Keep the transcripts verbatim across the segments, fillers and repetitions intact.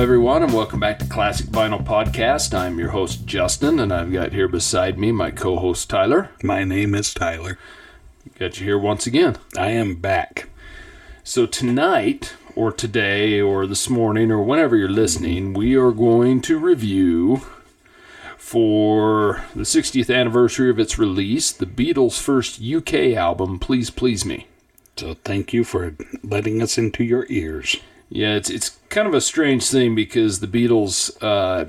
everyone, and welcome back to Classic Vinyl Podcast. I'm your host, Justin, and I've got here beside me my co-host, Tyler. My name is Tyler. Got you here once again. I am back. So tonight, or today, or this morning, or whenever you're listening, we are going to review, for the sixtieth anniversary of its release, the Beatles' first U K album, Please Please Me. So thank you for letting us into your ears. Yeah, it's it's kind of a strange thing because the Beatles' uh,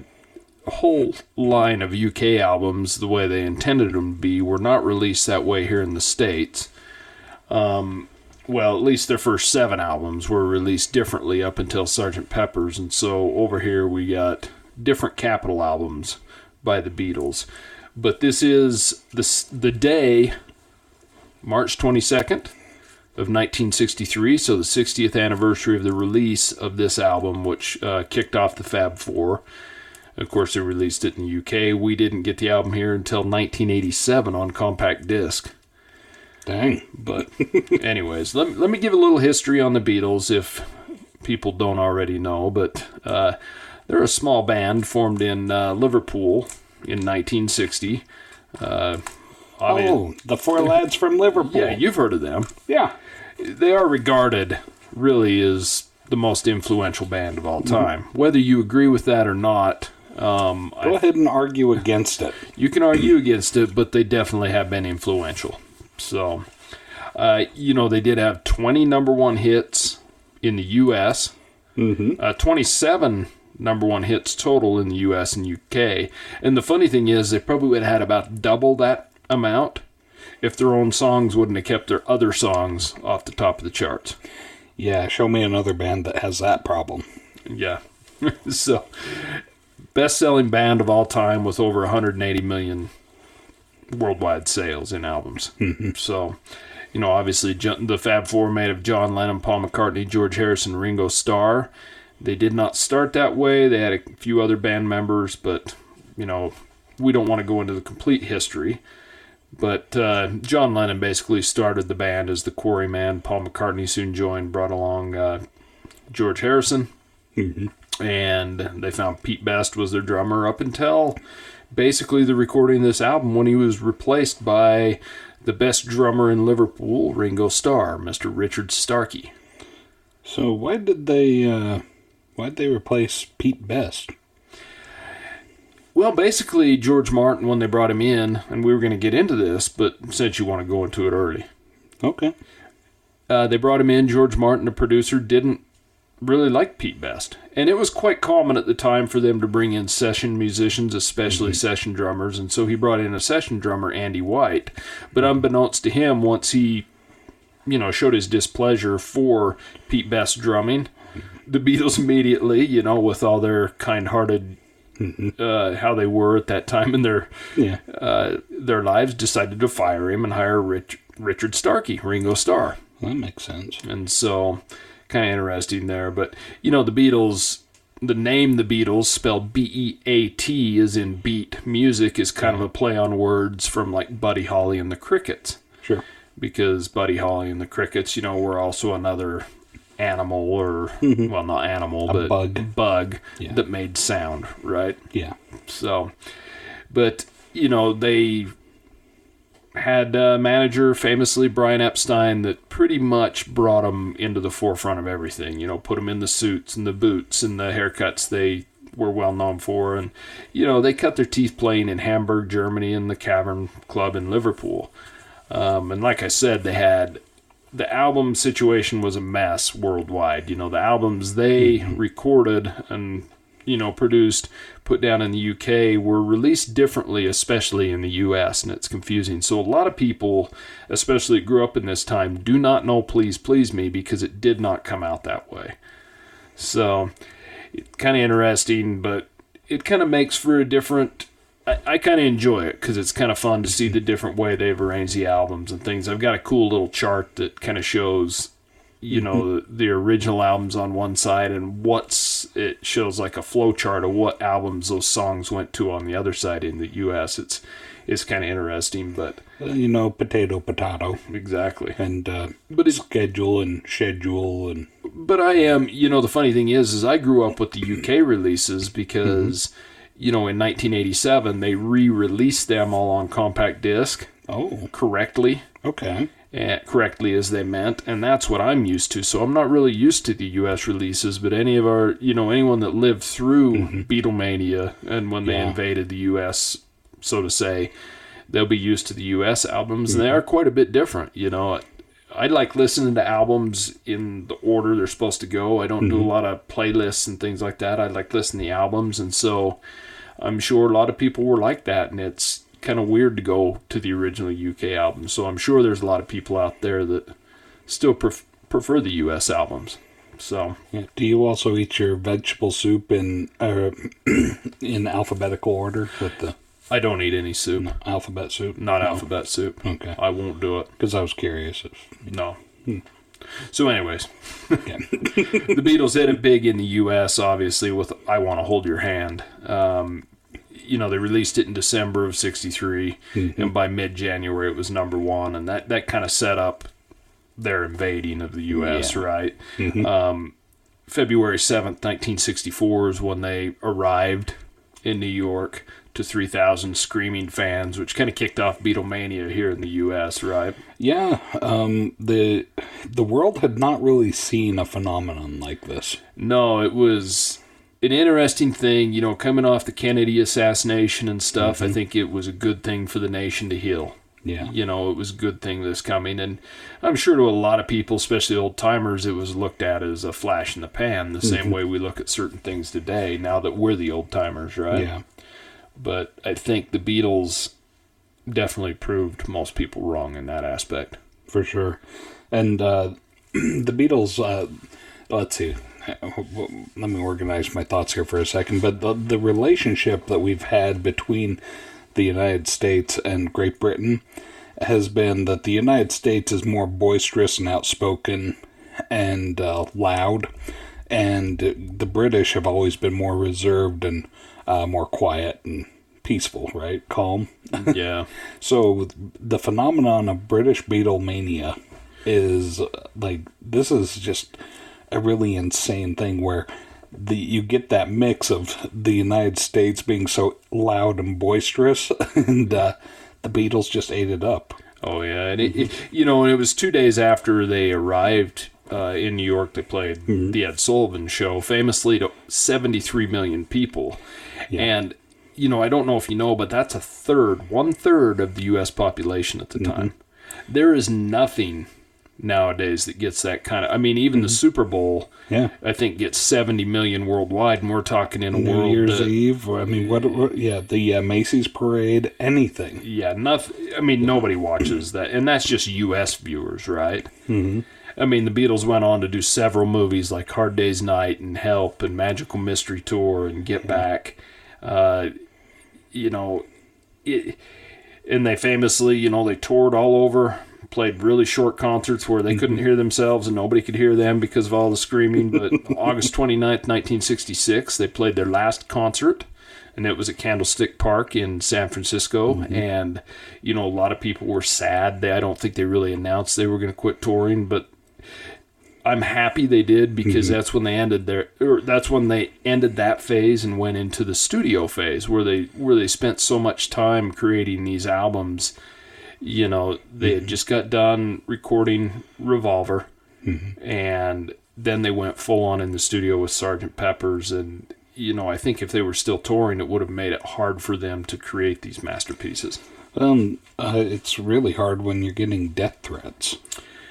whole line of U K albums, the way they intended them to be, were not released that way here in the States. Um, well, at least their first seven albums were released differently up until Sergeant Pepper's, and so over here we got different Capitol albums by the Beatles. But this is the, the day, March twenty-second. Of nineteen sixty-three, so the sixtieth anniversary of the release of this album, which uh, kicked off the Fab Four. Of course, they released it in the U K. We didn't get the album here until nineteen eighty-seven on compact disc. Dang. But anyways, let, let me give a little history on the Beatles if people don't already know. But uh, they're a small band formed in uh, Liverpool in nineteen sixty. Uh, Oh, the four lads from Liverpool. Yeah, you've heard of them. Yeah. They are regarded, really, as the most influential band of all time. Mm-hmm. Whether you agree with that or not... Um, Go I, ahead and argue against it. You can argue against it, but they definitely have been influential. So, uh, you know, they did have twenty number one hits in the U S, mm-hmm. uh, twenty-seven number one hits total in the U S and U K. And the funny thing is, they probably would have had about double that amount if their own songs wouldn't have kept their other songs off the top of the charts. Yeah, show me another band that has that problem. Yeah. So, best-selling band of all time with over one hundred eighty million worldwide sales in albums. Mm-hmm. So, you know, obviously the Fab Four made of John Lennon, Paul McCartney, George Harrison, Ringo Starr. They did not start that way. They had a few other band members, but, you know, we don't want to go into the complete history. But uh, John Lennon basically started the band as the Quarryman. Paul McCartney soon joined, brought along uh, George Harrison. Mm-hmm. And they found Pete Best was their drummer up until basically the recording of this album when he was replaced by the best drummer in Liverpool, Ringo Starr, Mister Richard Starkey. So why did they, uh, why did they replace Pete Best? Well, basically, George Martin, when they brought him in, and we were going to get into this, but since you want to go into it early. Okay. Uh, they brought him in. George Martin, the producer, didn't really like Pete Best. And it was quite common at the time for them to bring in session musicians, especially mm-hmm. session drummers. And so he brought in a session drummer, Andy White. But unbeknownst to him, once he, you know, showed his displeasure for Pete Best drumming, the Beatles immediately, you know, with all their kind-hearted... Uh, how they were at that time in their yeah. uh, their lives, decided to fire him and hire Rich, Richard Starkey, Ringo Starr. Well, that makes sense. And so, kind of interesting there. But, you know, the Beatles, the name the Beatles, spelled B E A T as in beat music, is kind of a play on words from like Buddy Holly and the Crickets. Sure. Because Buddy Holly and the Crickets, you know, were also another... animal or, mm-hmm. well, not animal, a but bug, bug yeah. that made sound, right? Yeah. So, but, you know, they had a manager, famously Brian Epstein, that pretty much brought them into the forefront of everything, you know, put them in the suits and the boots and the haircuts they were well known for. And, you know, they cut their teeth playing in Hamburg, Germany, and the Cavern Club in Liverpool. Um, and like I said, they had... The album situation was a mess worldwide. You know, the albums they mm-hmm. recorded and, you know, produced, put down in the U K were released differently, especially in the U S, and it's confusing. So a lot of people, especially that grew up in this time, do not know Please Please Me because it did not come out that way. So it's kind of interesting, but it kind of makes for a different... I, I kind of enjoy it because it's kind of fun to see the different way they've arranged the albums and things. I've got a cool little chart that kind of shows you know, the original albums on one side, and what's it shows like a flow chart of what albums those songs went to on the other side in the U S It's it's kind of interesting, but you know, potato potato, exactly. And uh, but it's schedule and schedule and. But I am, you know, the funny thing is, is I grew up with the U K releases because, mm-hmm. you know, in nineteen eighty-seven they re-released them all on compact disc. Oh, correctly. Okay. And correctly as they meant, and that's what I'm used to. So I'm not really used to the U S releases, but any of our, you know, anyone that lived through mm-hmm. Beatlemania and when yeah. they invaded the U S, so to say, they'll be used to the U S albums, mm-hmm. and they are quite a bit different, you know. I like listening to albums in the order they're supposed to go. I don't mm-hmm. do a lot of playlists and things like that. I like listening to albums, and so I'm sure a lot of people were like that, and it's kind of weird to go to the original U K album. So I'm sure there's a lot of people out there that still pref- prefer the U S albums. So, yeah. Do you also eat your vegetable soup in uh, in alphabetical order with the... I don't eat any soup. No, alphabet soup? Not no. alphabet soup. Okay. I won't do it. Because I was curious. If... No. Hmm. So anyways, okay. The Beatles hit it big in the U S, obviously, with I Want to Hold Your Hand. Um, you know, they released it in December of sixty-three, mm-hmm. and by mid-January it was number one, and that, that kind of set up their invading of the U S, yeah. right? Mm-hmm. Um, February seventh, nineteen sixty-four is when they arrived in New York to three thousand screaming fans, which kind of kicked off Beatlemania here in the U S, right? Yeah, um, the the world had not really seen a phenomenon like this. No, it was an interesting thing, you know, coming off the Kennedy assassination and stuff, mm-hmm. I think it was a good thing for the nation to heal. Yeah. You know, it was a good thing that's coming, and I'm sure to a lot of people, especially old-timers, it was looked at as a flash in the pan, the mm-hmm. same way we look at certain things today, now that we're the old-timers, right? Yeah. But I think the Beatles definitely proved most people wrong in that aspect. For sure. And uh, the Beatles, uh, let's see, let me organize my thoughts here for a second. But the, the relationship that we've had between the United States and Great Britain has been that the United States is more boisterous and outspoken and uh, loud. And the British have always been more reserved and Uh, more quiet and peaceful, right? Calm. Yeah. So the phenomenon of British Beatlemania is uh, like, this is just a really insane thing where the you get that mix of the United States being so loud and boisterous, and uh, the Beatles just ate it up. Oh, yeah. And it, it, you know, and it was two days after they arrived uh, in New York, they played mm-hmm. the Ed Sullivan Show, famously to seventy-three million people. Yeah. And, you know, I don't know if you know, but that's a third, one third of the U S population at the mm-hmm. time. There is nothing nowadays that gets that kind of, I mean, even mm-hmm. the Super Bowl, yeah. I think, gets seventy million worldwide, and we're talking in a New world. New Year's that, Eve, or, I mean, what, what yeah, the uh, Macy's Parade, anything. Yeah, nothing, I mean, yeah. nobody watches that, and that's just U S viewers, right? Mm-hmm. I mean, the Beatles went on to do several movies like Hard Day's Night and Help and Magical Mystery Tour and Get yeah. Back. Uh, you know, it, and they famously, you know, they toured all over, played really short concerts where they mm-hmm. couldn't hear themselves and nobody could hear them because of all the screaming. But August twenty-ninth, nineteen sixty-six, they played their last concert, and it was at Candlestick Park in San Francisco. Mm-hmm. And, you know, a lot of people were sad. They, I don't think they really announced they were going to quit touring, but I'm happy they did, because mm-hmm. that's when they ended their, or that's when they ended that phase and went into the studio phase where they where they spent so much time creating these albums. You know, they mm-hmm. had just got done recording Revolver, mm-hmm. and then they went full on in the studio with Sergeant Pepper's. And you know, I think if they were still touring, it would have made it hard for them to create these masterpieces. Um, uh, it's really hard when you're getting death threats.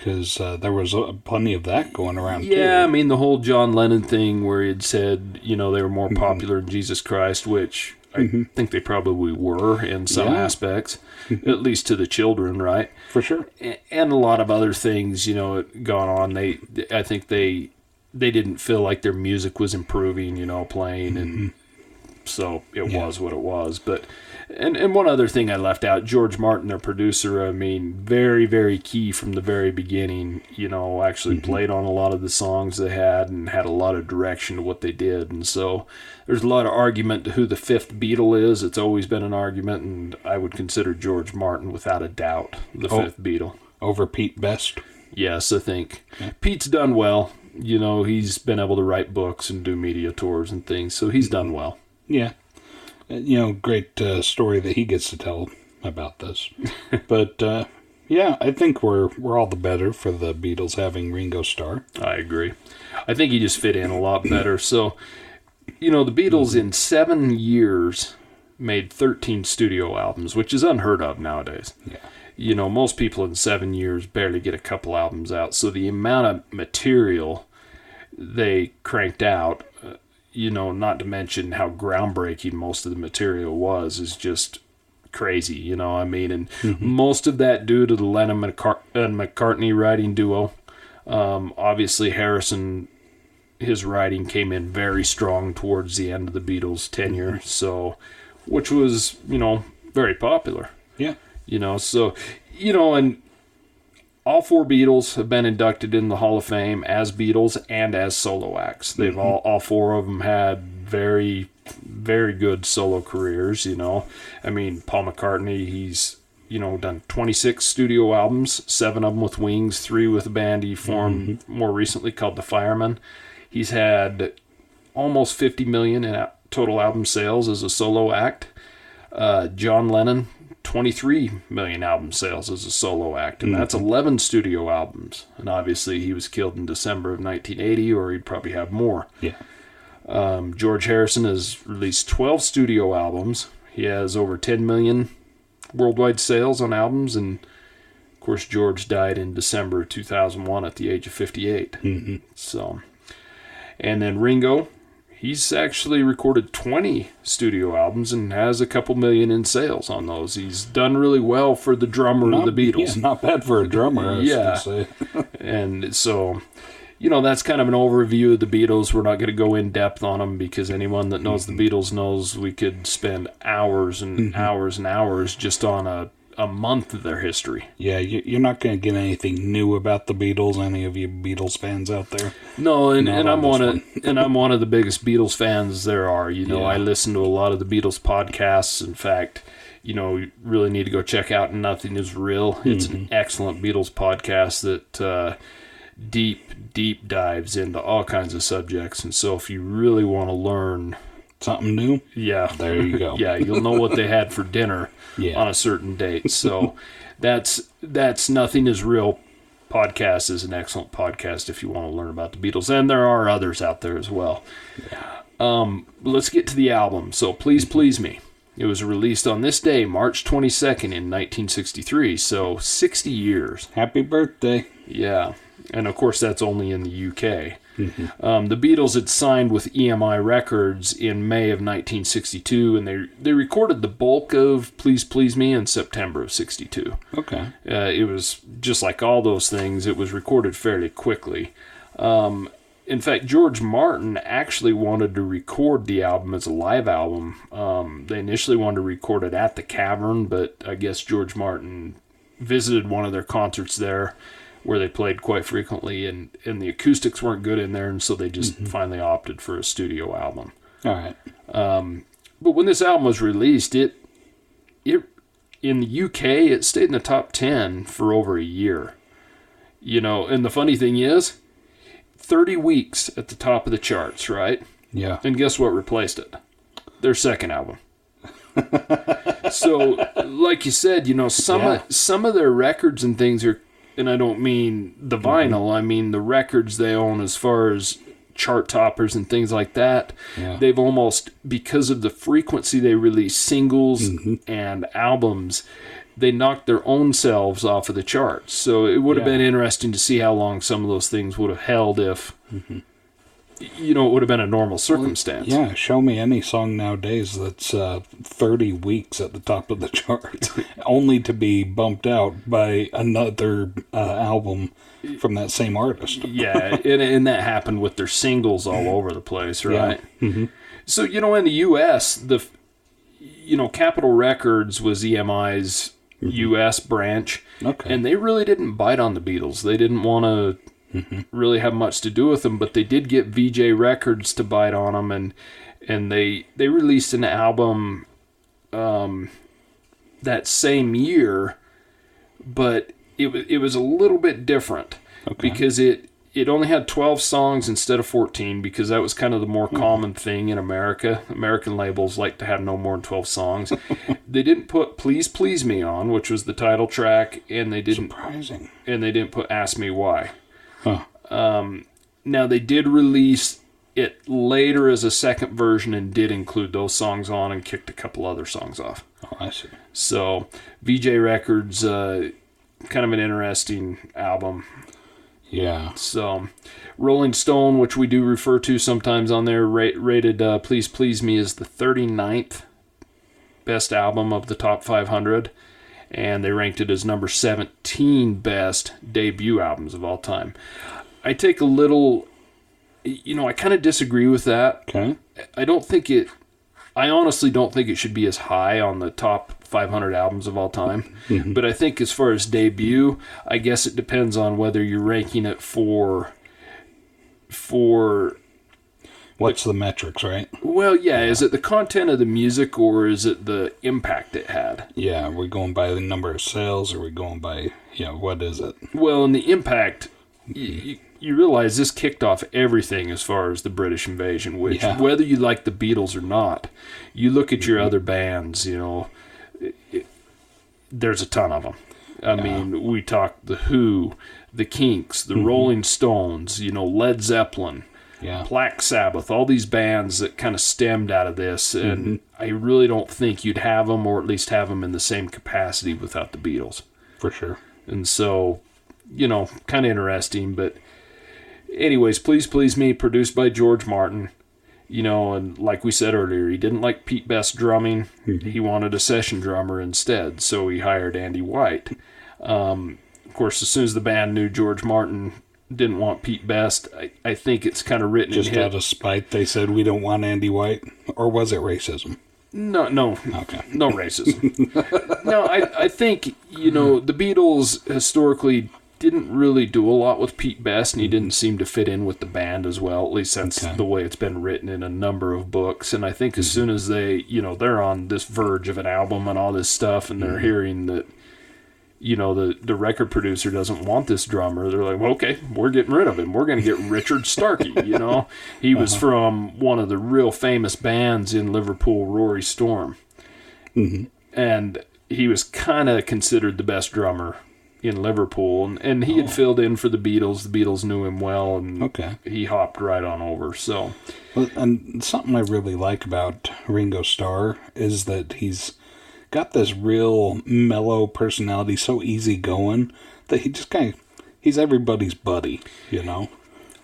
Because uh, there was uh, plenty of that going around, yeah, too. Yeah, I mean, the whole John Lennon thing where he had said, you know, they were more mm-hmm. popular than Jesus Christ, which I mm-hmm. think they probably were in some yeah. aspects, at least to the children, right? For sure. And a lot of other things, you know, gone on. They, I think they they didn't feel like their music was improving, you know, playing, mm-hmm. and so it yeah. was what it was. But And and one other thing I left out, George Martin, their producer, I mean, very, very key from the very beginning, you know, actually mm-hmm. played on a lot of the songs they had and had a lot of direction to what they did. And so there's a lot of argument to who the fifth Beatle is. It's always been an argument, and I would consider George Martin without a doubt the oh, fifth Beatle. Over Pete Best? Yes, I think. Yeah. Pete's done well. You know, he's been able to write books and do media tours and things, so he's done well. Yeah. You know, great uh, story that he gets to tell about this. But, uh, yeah, I think we're we're all the better for the Beatles having Ringo Starr. I agree. I think he just fit in a lot better. So, you know, the Beatles in seven years made thirteen studio albums, which is unheard of nowadays. Yeah. You know, most people in seven years barely get a couple albums out. So the amount of material they cranked out, you know, not to mention how groundbreaking most of the material was, is just crazy, you know what I mean? And mm-hmm. most of that due to the Lennon and McCartney writing duo. Um, obviously, Harrison, his writing came in very strong towards the end of the Beatles' tenure, so which was, you know, very popular. Yeah. You know, so, you know, and all four Beatles have been inducted in the Hall of Fame as Beatles and as solo acts. They've mm-hmm. all, all four of them had very, very good solo careers, you know. I mean, Paul McCartney, he's, you know, done twenty-six studio albums, seven of them with Wings, three with a band he formed mm-hmm. more recently called The Firemen. He's had almost fifty million in total album sales as a solo act. Uh, John Lennon, twenty-three million album sales as a solo act, and that's eleven studio albums. And obviously he was killed in December of nineteen eighty, or he'd probably have more. Yeah. Um, George Harrison has released twelve studio albums. He has over ten million worldwide sales on albums, and of course George died in December two thousand one at the age of fifty-eight. Mm-hmm. So, and then Ringo, he's actually recorded twenty studio albums and has a couple million in sales on those. He's done really well for the drummer not, of the Beatles. Yeah, not bad for a drummer, I was yeah. going to say. And so, you know, that's kind of an overview of the Beatles. We're not going to go in depth on them because anyone that knows mm-hmm. the Beatles knows we could spend hours and mm-hmm. hours and hours just on a, a month of their history. Yeah, you're not going to get anything new about the Beatles, any of you Beatles fans out there. No, and, and I'm one of and I'm one of the biggest Beatles fans there are. You know, yeah. I listen to a lot of the Beatles podcasts. In fact, you know, you really need to go check out Nothing Is Real. It's mm-hmm. an excellent Beatles podcast that uh, deep, deep dives into all kinds of subjects. And so if you really want to learn something new? Yeah. There you go. Yeah, you'll know what they had for dinner yeah. on a certain date. So that's that's Nothing Is Real podcast is an excellent podcast if you want to learn about the Beatles. And there are others out there as well. Yeah. Um, let's get to the album. So Please Please Me. It was released on this day, March twenty-second in nineteen sixty-three. So sixty years. Happy birthday. Yeah. And of course, that's only in the U K. Mm-hmm. Um, the Beatles had signed with E M I Records in May of nineteen sixty-two, and they they recorded the bulk of Please Please Me in September of sixty-two. Okay. Uh, it was, just like all those things, it was recorded fairly quickly. Um, in fact, George Martin actually wanted to record the album as a live album. Um, they initially wanted to record it at the Cavern, but I guess George Martin visited one of their concerts there, where they played quite frequently, and, and the acoustics weren't good in there, and so they just mm-hmm. finally opted for a studio album. All right. Um, but when this album was released, it it in the U K, it stayed in the top ten for over a year. You know, and the funny thing is, thirty weeks at the top of the charts, right? Yeah. And guess what replaced it? Their second album. So, like you said, you know, some yeah. of, some of their records and things are, and I don't mean the vinyl, mm-hmm. I mean the records they own as far as chart toppers and things like that. Yeah. They've almost, because of the frequency they release singles mm-hmm. and albums, they knocked their own selves off of the charts. So it would yeah. have been interesting to see how long some of those things would have held if, mm-hmm. you know, it would have been a normal circumstance. Well, yeah, show me any song nowadays that's uh, thirty weeks at the top of the chart, only to be bumped out by another uh, album from that same artist. yeah, and, and that happened with their singles all over the place, right? Yeah. Mm-hmm. So, you know, in the U S, the you know, Capitol Records was E M I's mm-hmm. U S branch, okay. and they really didn't bite on the Beatles. They didn't want to mm-hmm. really have much to do with them, but they did get V J Records to bite on them, and and they they released an album um, that same year, but it was it was a little bit different okay. because it. It only had twelve songs instead of fourteen because that was kind of the more common thing in America. American labels like to have no more than twelve songs. They didn't put Please Please Me on, which was the title track, and they didn't Surprising. and they didn't put Ask Me Why. Huh. Um, now they did release it later as a second version and did include those songs on and kicked a couple other songs off. Oh, I see. So V J Records, uh, kind of an interesting album. Yeah. So, Rolling Stone, which we do refer to sometimes on there, ra- rated uh, Please Please Me as the thirty-ninth best album of the top five hundred. And they ranked it as number seventeen best debut albums of all time. I take a little, you know, I kind of disagree with that. Okay. I don't think it, I honestly don't think it should be as high on the top five hundred albums of all time, mm-hmm. but I think as far as debut, I guess it depends on whether you're ranking it for for what's the, the metrics, right? Well, yeah, yeah, is it the content of the music or is it the impact it had? Yeah, we're going by the number of sales, or we're going by yeah, what is it? Well, and the impact, mm-hmm. you, you realize this kicked off everything as far as the British invasion, which yeah. whether you like the Beatles or not, you look at your mm-hmm. other bands, you know. It, it, there's a ton of them. I yeah. mean, we talk the Who, the Kinks, the mm-hmm. Rolling Stones, you know, Led Zeppelin, yeah. Black Sabbath, all these bands that kind of stemmed out of this. Mm-hmm. And I really don't think you'd have them, or at least have them in the same capacity, without the Beatles. For sure. And so, you know, kind of interesting. But anyways, Please Please Me, produced by George Martin. You know, and like we said earlier, he didn't like Pete Best drumming. Mm-hmm. He wanted a session drummer instead, so he hired Andy White. Um, of course, as soon as the band knew George Martin didn't want Pete Best, I, I think it's kind of written in just out of spite, they said, we don't want Andy White? Or was it racism? No, no. Okay. No racism. No, I, I think, you know, the Beatles historically didn't really do a lot with Pete Best, and he didn't seem to fit in with the band as well. At least that's okay. the way it's been written in a number of books. And I think as soon as they, you know, they're on this verge of an album and all this stuff, and they're mm-hmm. hearing that, you know, the, the record producer doesn't want this drummer, they're like, well, okay, we're getting rid of him. We're going to get Richard Starkey, you know? He was uh-huh. from one of the real famous bands in Liverpool, Rory Storm. Mm-hmm. And he was kind of considered the best drummer in Liverpool, and, and he oh. had filled in for the Beatles. The Beatles knew him well, and okay. he hopped right on over. So, well, and something I really like about Ringo Starr is that he's got this real mellow personality, so easygoing that he just kind of, he's everybody's buddy, you know?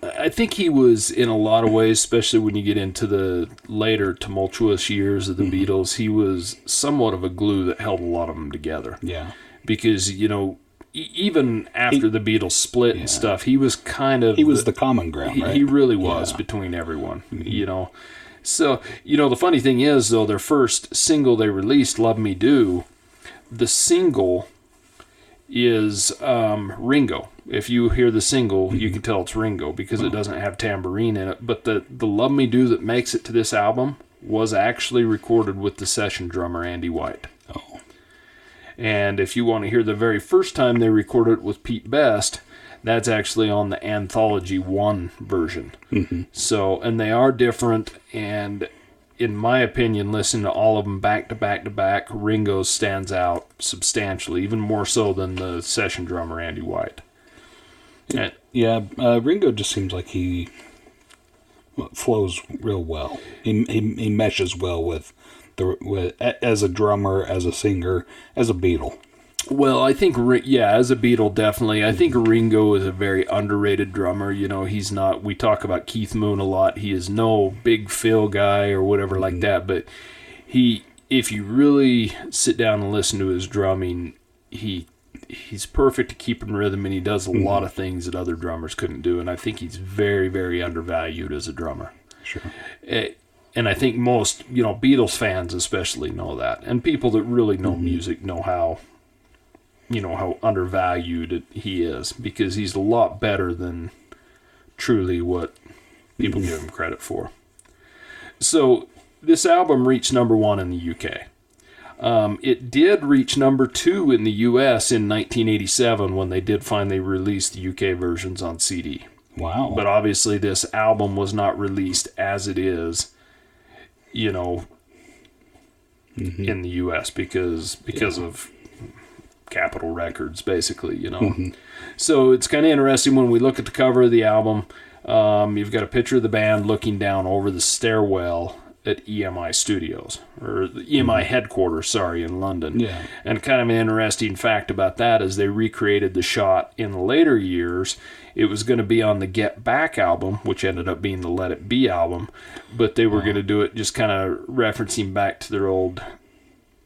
I think he was, in a lot of ways, especially when you get into the later tumultuous years of the mm-hmm. Beatles, he was somewhat of a glue that held a lot of them together. Yeah. Because, you know, even after he, the Beatles split yeah. and stuff, he was kind of... He was the, the common ground, right? He, he really was yeah. between everyone, mm-hmm. you know. So, you know, the funny thing is, though, their first single they released, Love Me Do, the single is um, Ringo. If you hear the single, mm-hmm. you can tell it's Ringo because oh. it doesn't have tambourine in it. But the, the Love Me Do that makes it to this album was actually recorded with the session drummer, Andy White. Oh. And if you want to hear the very first time they recorded it with Pete Best, that's actually on the Anthology one version. Mm-hmm. So, and they are different. And in my opinion, listening to all of them back to back to back, Ringo stands out substantially, even more so than the session drummer, Andy White. It, and, yeah, uh, Ringo just seems like he flows real well. He, he, he meshes well with... The, as a drummer, as a singer, as a Beatle. Well, I think, yeah, as a Beatle, definitely. I think Ringo is a very underrated drummer. You know, he's not, we talk about Keith Moon a lot. He is no Big Phil guy or whatever like that. But he, if you really sit down and listen to his drumming, he he's perfect at keeping rhythm, and he does a mm-hmm. lot of things that other drummers couldn't do. And I think he's very, very undervalued as a drummer. Sure. It, And I think most, you know, Beatles fans especially know that. And people that really know mm-hmm. music know how, you know, how undervalued it, he is. Because he's a lot better than truly what people mm-hmm. give him credit for. So this album reached number one in the U K. Um, it did reach number two in the U S in nineteen eighty-seven when they did finally release the U K versions on C D. Wow. But obviously this album was not released as it is, you know, mm-hmm. in the U S because because yeah. of Capitol Records, basically, you know. Mm-hmm. So it's kind of interesting when we look at the cover of the album. Um, you've got a picture of the band looking down over the stairwell at E M I Studios, or the E M I headquarters, sorry, in London. Yeah. And kind of an interesting fact about that is they recreated the shot in the later years. It was going to be on the Get Back album, which ended up being the Let It Be album, but they were wow. going to do it just kind of referencing back to their old,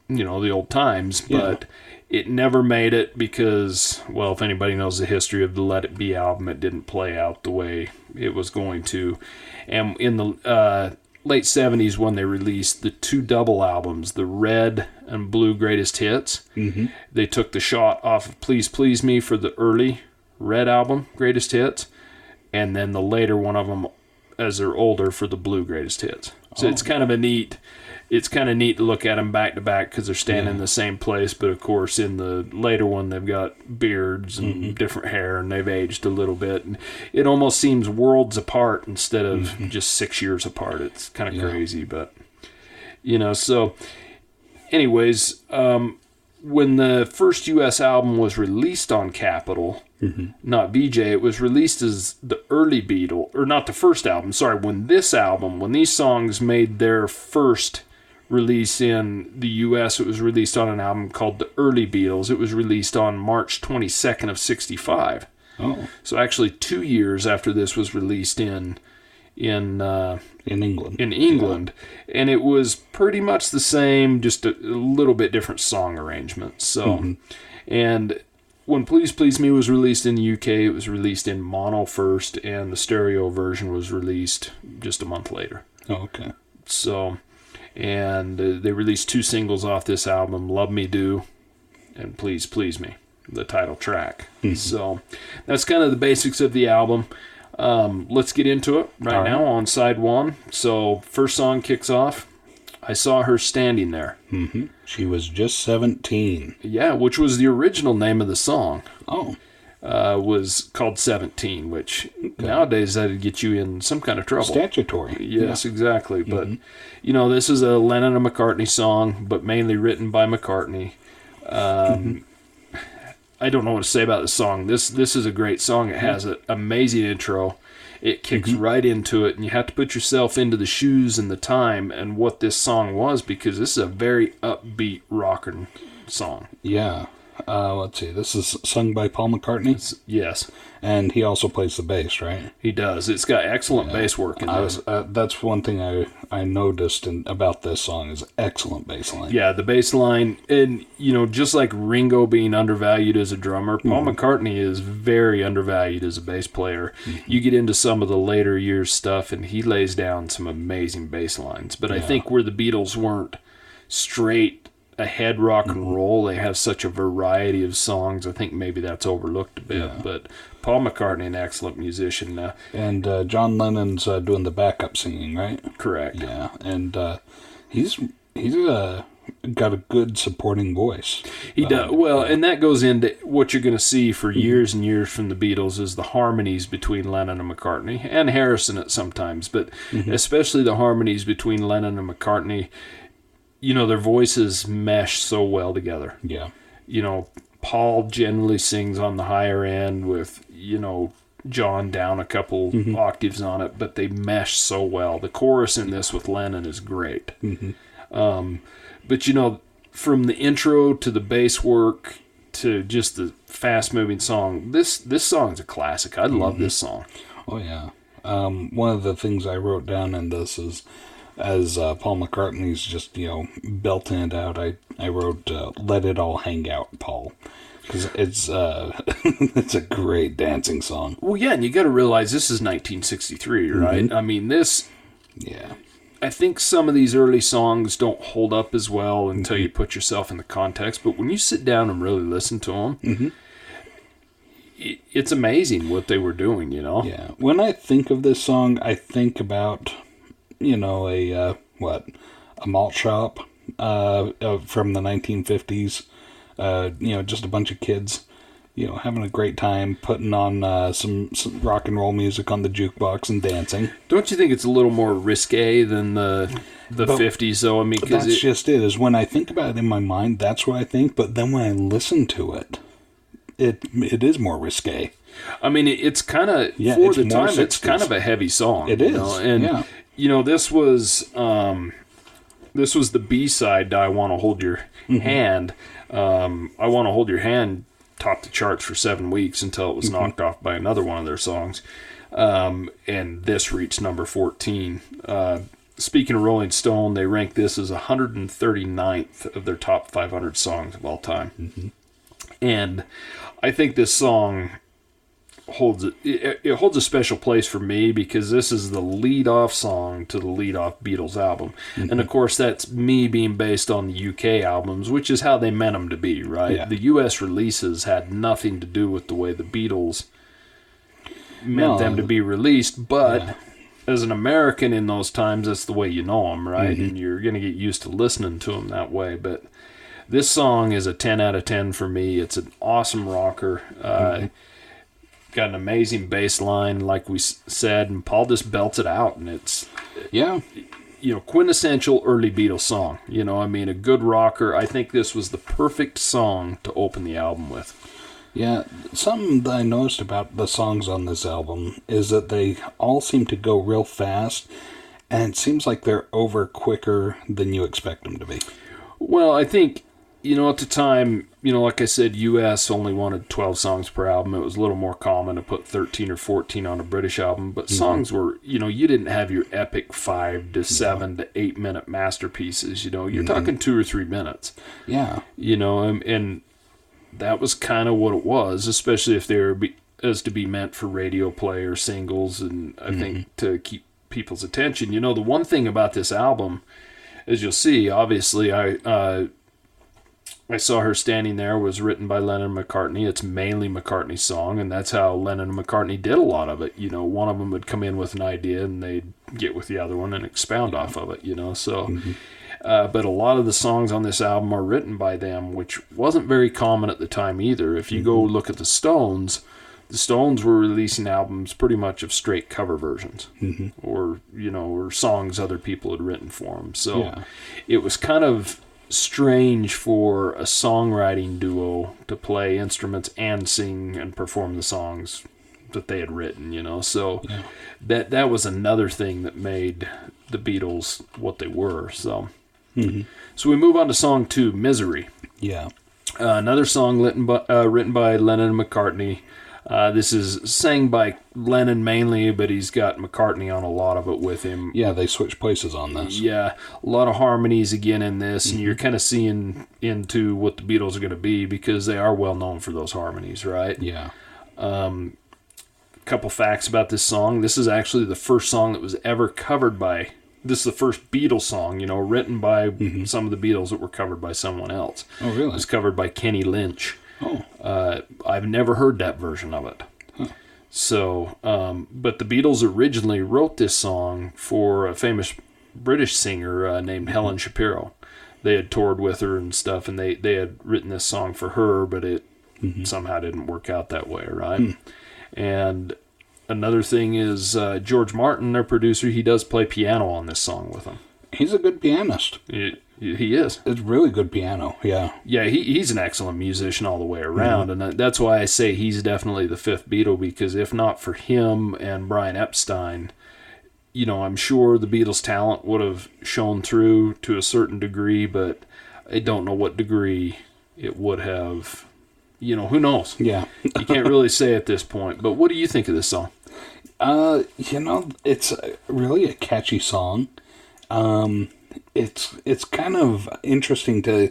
you know, the old times, but yeah. it never made it because, well, if anybody knows the history of the Let It Be album, it didn't play out the way it was going to. And in the... uh late seventies when they released the two double albums, the Red and Blue Greatest Hits. Mm-hmm. They took the shot off of Please Please Me for the early Red album, Greatest Hits, and then the later one of them as they're older for the Blue Greatest Hits. So oh. it's kind of a neat, it's kind of neat to look at them back to back because they're standing yeah. in the same place, but of course in the later one they've got beards and mm-hmm. different hair and they've aged a little bit. And it almost seems worlds apart instead of mm-hmm. just six years apart. It's kind of yeah. crazy, but you know, so anyways, um, when the first U S album was released on Capitol, mm-hmm. not V J, it was released as the early Beatles, or not the first album, sorry, when this album, when these songs made their first release in the U S, it was released on an album called The Early Beatles. It was released on March twenty-second of sixty-five. Oh. So actually two years after this was released in... in uh, in England. In England. Yeah. And it was pretty much the same, just a, a little bit different song arrangement. So, mm-hmm. and when Please Please Me was released in the U K, it was released in mono first, and the stereo version was released just a month later. Oh, okay. So, and uh, they released two singles off this album, Love Me Do and Please Please Me, the title track. Mm-hmm. So, that's kind of the basics of the album. Um, let's get into it right, right now on side one. So first song kicks off. I saw her standing there. Mm-hmm. She was just seventeen. Yeah, which was the original name of the song. Oh. Uh, was called seventeen, which okay. nowadays that would get you in some kind of trouble. Statutory. Yes, yeah. exactly. But, mm-hmm. you know, this is a Lennon and McCartney song, but mainly written by McCartney. Um, mm-hmm. I don't know what to say about this song. This this is a great song. It has an amazing intro. It kicks mm-hmm. right into it, and you have to put yourself into the shoes and the time and what this song was, because this is a very upbeat rockin' song. Yeah. Uh, let's see. This is sung by Paul McCartney? It's, yes. And he also plays the bass, right? He does. It's got excellent yeah. bass work in I was, uh, that's one thing I, I noticed in, about this song is excellent bass line. Yeah, the bass line. And, you know, just like Ringo being undervalued as a drummer, Paul mm-hmm. McCartney is very undervalued as a bass player. Mm-hmm. You get into some of the later years stuff, and he lays down some amazing bass lines. But yeah. I think where the Beatles weren't straight ahead rock and mm-hmm. roll, they have such a variety of songs. I think maybe that's overlooked a bit, yeah. but Paul McCartney, an excellent musician. Now. And uh, John Lennon's uh, doing the backup singing, right? Correct. Yeah, and uh, he's he's uh, got a good supporting voice. He does. Um, well, uh, and that goes into what you're going to see for mm-hmm. years and years from the Beatles is the harmonies between Lennon and McCartney, and Harrison at sometimes, but mm-hmm. especially the harmonies between Lennon and McCartney. You know, their voices mesh so well together. Yeah. You know, Paul generally sings on the higher end with, you know, John down a couple mm-hmm. octaves on it, but they mesh so well. The chorus in this with Lennon is great. Mm-hmm. Um, but, you know, from the intro to the bass work to just the fast-moving song, this, this song's a classic. I love mm-hmm. this song. Oh, yeah. Um, one of the things I wrote down in this is... As uh, Paul McCartney's just, you know, belting it out, I, I wrote, uh, Let It All Hang Out, Paul. Because it's, uh, it's a great dancing song. Well, yeah, and you got to realize this is nineteen sixty-three, right? Mm-hmm. I mean, this... Yeah. I think some of these early songs don't hold up as well until mm-hmm. you put yourself in the context. But when you sit down and really listen to them, mm-hmm. it, it's amazing what they were doing, you know? Yeah. When I think of this song, I think about, you know, a, uh, what, a malt shop uh, from the nineteen fifties. Uh, you know, just a bunch of kids, you know, having a great time, putting on uh, some, some rock and roll music on the jukebox and dancing. Don't you think it's a little more risque than the the but fifties, though? I mean, cause that's it, just it. Is when I think about it in my mind, that's what I think. But then when I listen to it, it it is more risque. I mean, it's kind of yeah, for the time, sixties. It's kind of a heavy song. It is, you know? And yeah. you know, this was um, this was the B side. I want to hold your mm-hmm. hand. Um, I want to hold your hand. Topped the charts for seven weeks until it was knocked mm-hmm. off by another one of their songs. Um, and this reached number fourteen. Uh, speaking of Rolling Stone, they ranked this as one hundred thirty-ninth of their top five hundred songs of all time. Mm-hmm. And I think this song holds it, it holds a special place for me because this is the lead-off song to the lead-off Beatles album. Mm-hmm. And, of course, that's me being based on the U K albums, which is how they meant them to be, right? Yeah. The U S releases had nothing to do with the way the Beatles meant no, them to be released, but yeah. as an American in those times, that's the way you know them, right? Mm-hmm. And you're going to get used to listening to them that way, but this song is a ten out of ten for me. It's an awesome rocker. Uh mm-hmm. Got an amazing bass line, like we said, and Paul just belts it out, and it's yeah, you know, quintessential early Beatles song. You know, I mean, a good rocker. I think this was the perfect song to open the album with. Yeah, something that I noticed about the songs on this album is that they all seem to go real fast, and it seems like they're over quicker than you expect them to be. Well, I think. You know, at the time, you know, like I said, U S only wanted twelve songs per album. It was a little more common to put thirteen or fourteen on a British album. But mm-hmm. songs were, you know, you didn't have your epic five to seven to eight minute masterpieces. You know, you're mm-hmm. talking two or three minutes. Yeah. You know, and, and that was kind of what it was, especially if they were be, as to be meant for radio play or singles. And I mm-hmm. think to keep people's attention. You know, the one thing about this album, as you'll see, obviously, I... Uh, I Saw Her Standing There was written by Lennon and McCartney. It's mainly McCartney's song, and that's how Lennon and McCartney did a lot of it. You know, one of them would come in with an idea, and they'd get with the other one and expound yeah. off of it, you know. So, mm-hmm. uh, but a lot of the songs on this album are written by them, which wasn't very common at the time either. If you mm-hmm. go look at the Stones, the Stones were releasing albums pretty much of straight cover versions mm-hmm. or, you know, or songs other people had written for them. So yeah. it was kind of... strange for a songwriting duo to play instruments and sing and perform the songs that they had written, you know. So yeah. that that was another thing that made the Beatles what they were. So, mm-hmm. so we move on to song two, "Misery." Yeah, uh, another song written by, uh, written by Lennon and McCartney. Uh, this is sang by Lennon mainly, but he's got McCartney on a lot of it with him. Yeah, they switch places on this. Yeah, a lot of harmonies again in this, mm-hmm. and you're kind of seeing into what the Beatles are going to be because they are well known for those harmonies, right? Yeah. Um, a couple facts about this song. This is actually the first song that was ever covered by... This is the first Beatles song, you know, written by mm-hmm. some of the Beatles that were covered by someone else. Oh, really? It was covered by Kenny Lynch. Oh, uh, I've never heard that version of it. Huh. So, um, but the Beatles originally wrote this song for a famous British singer uh, named mm-hmm. Helen Shapiro. They had toured with her and stuff, and they, they had written this song for her, but it mm-hmm. somehow didn't work out that way, right? Mm. And another thing is uh, George Martin, their producer, he does play piano on this song with them. He's a good pianist. It, He is. It's really good piano, yeah. Yeah, he he's an excellent musician all the way around, mm-hmm. and that's why I say he's definitely the fifth Beatle, because if not for him and Brian Epstein, you know, I'm sure the Beatles' talent would have shone through to a certain degree, but I don't know what degree it would have, you know, who knows? Yeah. You can't really say at this point, but what do you think of this song? Uh, you know, it's really a catchy song. Um... It's it's kind of interesting to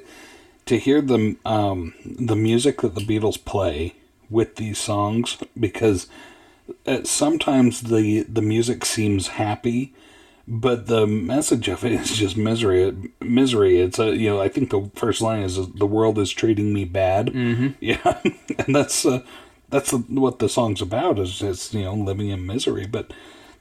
to hear the um, the music that the Beatles play with these songs, because sometimes the the music seems happy, But the message of it is just misery. Misery. It's a, you know, I think the first line is the world is treating me bad. Mm-hmm. Yeah, and that's uh, that's what the song's about, is it's, you know, living in misery. But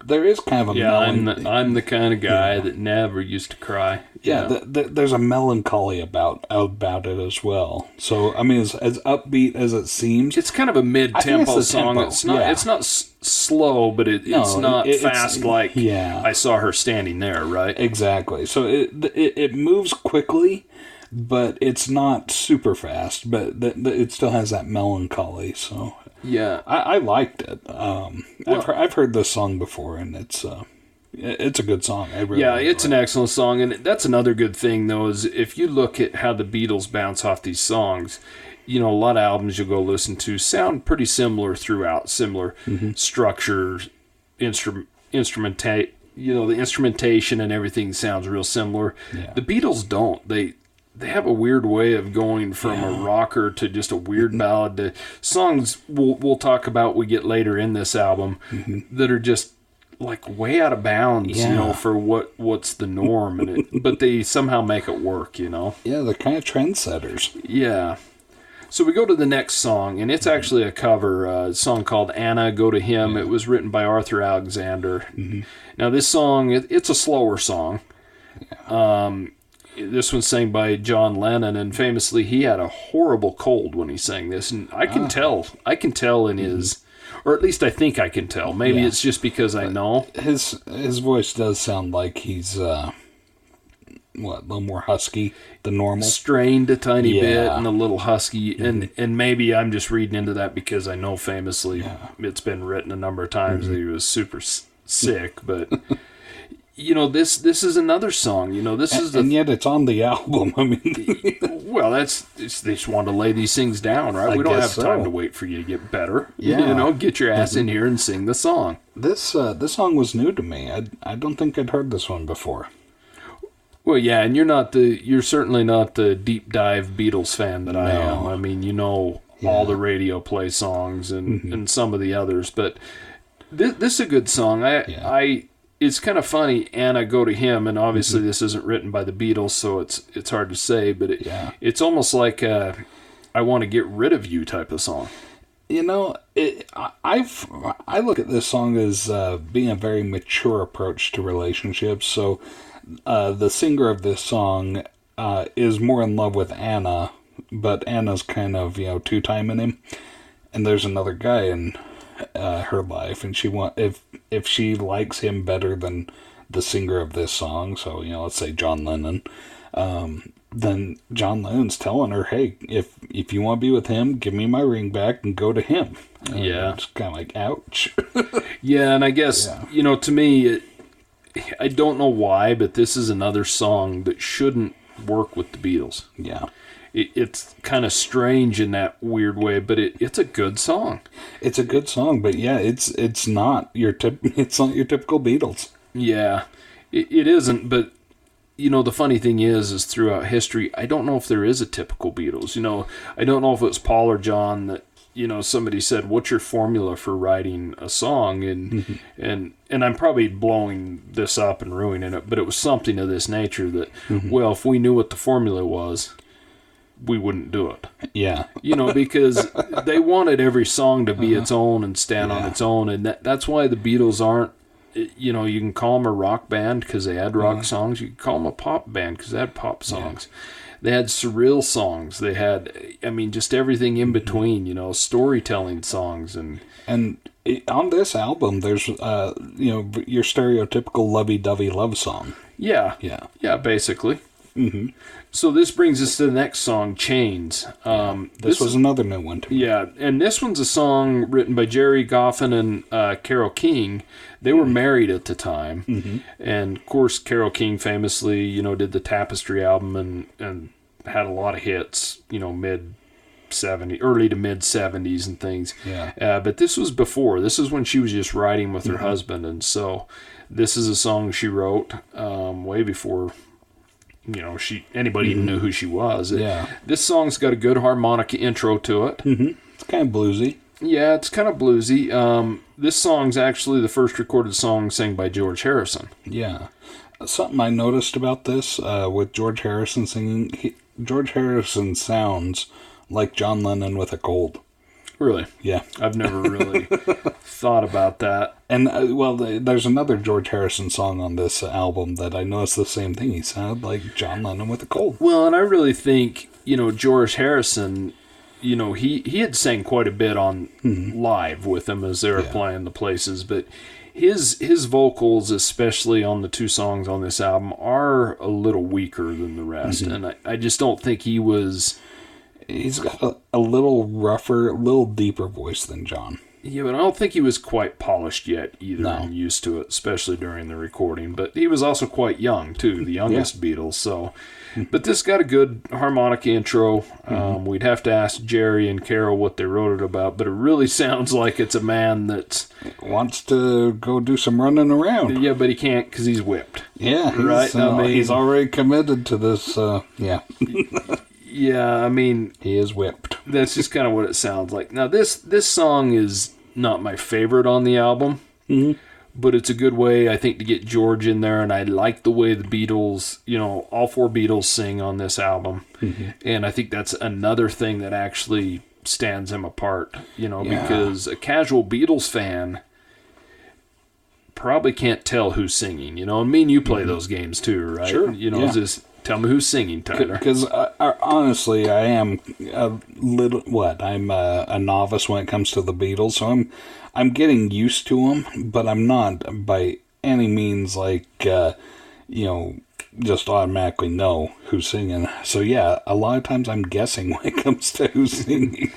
there is kind of a yeah. Melan- I'm the, I'm the kind of guy yeah. that never used to cry. Yeah, the, the, there's a melancholy about about it as well. So I mean, as, as upbeat as it seems, it's kind of a mid-tempo song. Tempo. It's not. Yeah. It's not. S- slow, but it, no, it's not it, fast it's, like yeah. I saw her standing there, right? Exactly. So it it, it moves quickly, but it's not super fast, but th- th- it still has that melancholy. So yeah, I, I liked it. Um, well, I've, he- I've heard this song before, and it's uh, it's a good song. I really yeah, it's it. an excellent song, and that's another good thing, though, is if you look at how the Beatles bounce off these songs, you know, a lot of albums you'll go listen to sound pretty similar throughout, similar mm-hmm. structure, instrument, instrumenta- you know, the instrumentation and everything sounds real similar. Yeah. The Beatles don't. They they have a weird way of going from yeah. a rocker to just a weird ballad to songs we'll, we'll talk about we get later in this album mm-hmm. that are just like way out of bounds, yeah. you know, for what what's the norm. And it, but they somehow make it work, you know. Yeah, they're kind of trendsetters. Yeah. So we go to the next song, and it's actually a cover, a song called Anna, Go to Him. Yeah. It was written by Arthur Alexander. Mm-hmm. Now, this song, it's a slower song. Yeah. Um, this one's sang by John Lennon, and famously, he had a horrible cold when he sang this. And I can ah. tell. I can tell in mm-hmm. his... Or at least I think I can tell. Maybe yeah. it's just because I know. His his voice does sound like he's... Uh... What, a little more husky than normal? Strained a tiny yeah. bit and a little husky. Mm-hmm. And and maybe I'm just reading into that because I know famously yeah. it's been written a number of times mm-hmm. that he was super sick. But, you know, this this is another song. You know, this and, is the, and yet it's on the album. I mean, well, that's it's, they just want to lay these things down, right? I we don't have so. time to wait for you to get better. Yeah. You know, get your ass in here and sing the song. This uh, this song was new to me. I, I don't think I'd heard this one before. Well, yeah, and you're not the you're certainly not the deep dive Beatles fan that no. I am. I mean, you know yeah. all the radio play songs and, mm-hmm. and some of the others, but this, this is a good song. I yeah. I it's kind of funny. Anna, Go to Him, and obviously mm-hmm. this isn't written by the Beatles, so it's it's hard to say, but it, yeah. it's almost like a, I want to get rid of you type of song. You know, it, I've I look at this song as uh, being a very mature approach to relationships, so. Uh, the singer of this song uh, is more in love with Anna, but Anna's kind of, you know, two-timing him. And there's another guy in uh, her life, and she want if if she likes him better than the singer of this song, so, you know, let's say John Lennon, um, then John Lennon's telling her, hey, if if you want to be with him, give me my ring back and go to him. And yeah. It's kind of like, ouch. yeah, and I guess, yeah. you know, to me... It, I don't know why, but this is another song that shouldn't work with the Beatles. Yeah. It, it's kind of strange in that weird way, but it, it's a good song. It's a good song, but yeah, it's it's not your tip, it's not your typical Beatles. Yeah. It, it isn't, but you know, the funny thing is, is throughout history, I don't know if there is a typical Beatles. You know, I don't know if it was Paul or John that you know, somebody said, what's your formula for writing a song? And mm-hmm. and and I'm probably blowing this up and ruining it, but it was something of this nature that, mm-hmm. well, if we knew what the formula was, we wouldn't do it. Yeah. You know, because they wanted every song to be uh-huh. its own and stand yeah. on its own. And that, that's why the Beatles aren't, you know, you can call them a rock band because they had rock yeah. songs. You can call them a pop band because they had pop songs. Yeah. They had surreal songs. They had, I mean, just everything in between, you know, storytelling songs. And and on this album, there's, uh, you know, your stereotypical lovey-dovey love song. Yeah. Yeah. Yeah, basically. Mm-hmm. So this brings us to the next song, Chains. Um, this, this was another new one to me. Yeah, and this one's a song written by Gerry Goffin and uh, Carole King. They were married at the time, mm-hmm. and of course, Carole King famously, you know, did the Tapestry album and, and had a lot of hits, you know, mid seventies, early to mid seventies, and things. Yeah. Uh, but this was before. This is when she was just writing with her mm-hmm. husband, and so this is a song she wrote um, way before. You know, she anybody even mm-hmm. knew who she was. Yeah. This song's got a good harmonica intro to it. Mm-hmm. It's kind of bluesy. Yeah, it's kind of bluesy. Um, this song's actually the first recorded song sang by George Harrison. Yeah. Something I noticed about this, uh, with George Harrison singing, he, George Harrison sounds like John Lennon with a cold. Really? Yeah. I've never really thought about that. And, uh, well, the, there's another George Harrison song on this album that I noticed the same thing. He sounded like John Lennon with a cold. Well, and I really think, you know, George Harrison, you know, he, he had sang quite a bit on mm-hmm. live with them as they were yeah. playing the places, but his his vocals, especially on the two songs on this album, are a little weaker than the rest. Mm-hmm. And I, I just don't think he was... He's got a, a little rougher, a little deeper voice than John. Yeah, but I don't think he was quite polished yet either. No. I'm used to it, especially during the recording. But he was also quite young, too, the youngest yeah. Beatles. So, but this got a good harmonic intro. Mm-hmm. Um, we'd have to ask Jerry and Carol what they wrote it about, but it really sounds like it's a man that wants to go do some running around. Yeah, but he can't because he's whipped. Yeah, he's, right. Uh, I mean, he's already committed to this. Uh, yeah. Yeah, I mean... He is whipped. That's just kind of what it sounds like. Now, this this song is not my favorite on the album, mm-hmm. but it's a good way, I think, to get George in there, and I like the way the Beatles, you know, all four Beatles sing on this album, mm-hmm. and I think that's another thing that actually stands them apart, you know, yeah. because a casual Beatles fan probably can't tell who's singing, you know, and me and you play mm-hmm. those games too, right? Sure, You know, yeah. it's just... Tell me who's singing, Tyler. Because honestly, I am a little what I'm a, a novice when it comes to the Beatles, so I'm I'm getting used to them, but I'm not by any means like uh, you know just automatically know who's singing. So yeah, a lot of times I'm guessing when it comes to who's singing.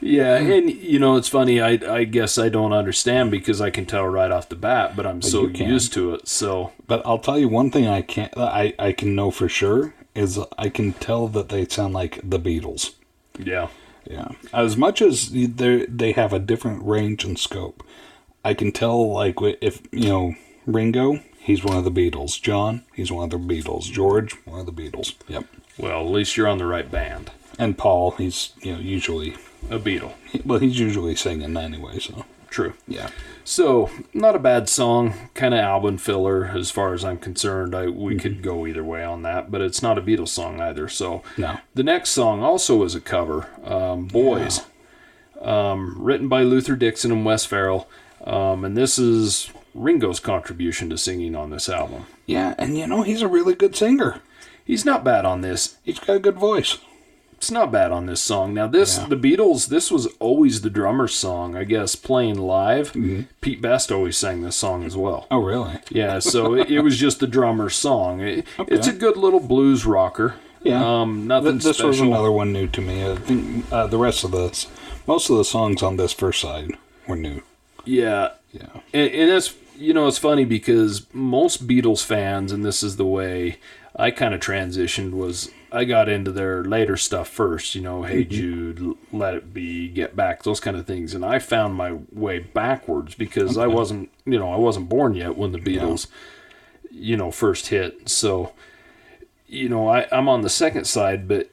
Yeah, and you know it's funny. I I guess I don't understand because I can tell right off the bat, but I'm but so used to it. So, but I'll tell you one thing I can't. I, I can know for sure is I can tell that they sound like the Beatles. Yeah, yeah. As much as they they have a different range and scope, I can tell like if you know Ringo, he's one of the Beatles. John, he's one of the Beatles. George, one of the Beatles. Yep. Well, at least you're on the right band. And Paul, he's you know usually. A Beatle. Well, he's usually singing anyway, so. True. Yeah. So, not a bad song. Kind of album filler, as far as I'm concerned. I We mm-hmm. could go either way on that, but it's not a Beatles song either, so. No. The next song also is a cover, um, Boys, yeah. um, written by Luther Dixon and Wes Farrell, um, and this is Ringo's contribution to singing on this album. Yeah, and you know, he's a really good singer. He's not bad on this. He's got a good voice. It's not bad on this song. Now, this yeah. the Beatles, this was always the drummer's song, I guess, playing live. Mm-hmm. Pete Best always sang this song as well. Oh, really? Yeah, so it, it was just the drummer's song. It, okay. It's a good little blues rocker. Yeah. Um, nothing Th- this special. This was another one new to me. I think uh, the rest of this, most of the songs on this first side were new. Yeah. Yeah. And, and that's, you know, it's funny because most Beatles fans, and this is the way I kind of transitioned, was... I got into their later stuff first, you know, Hey Jude, Let It Be, Get Back, those kind of things. And I found my way backwards because okay. I wasn't, you know, I wasn't born yet when the Beatles, yeah. you know, first hit. So, you know, I, I'm on the second side but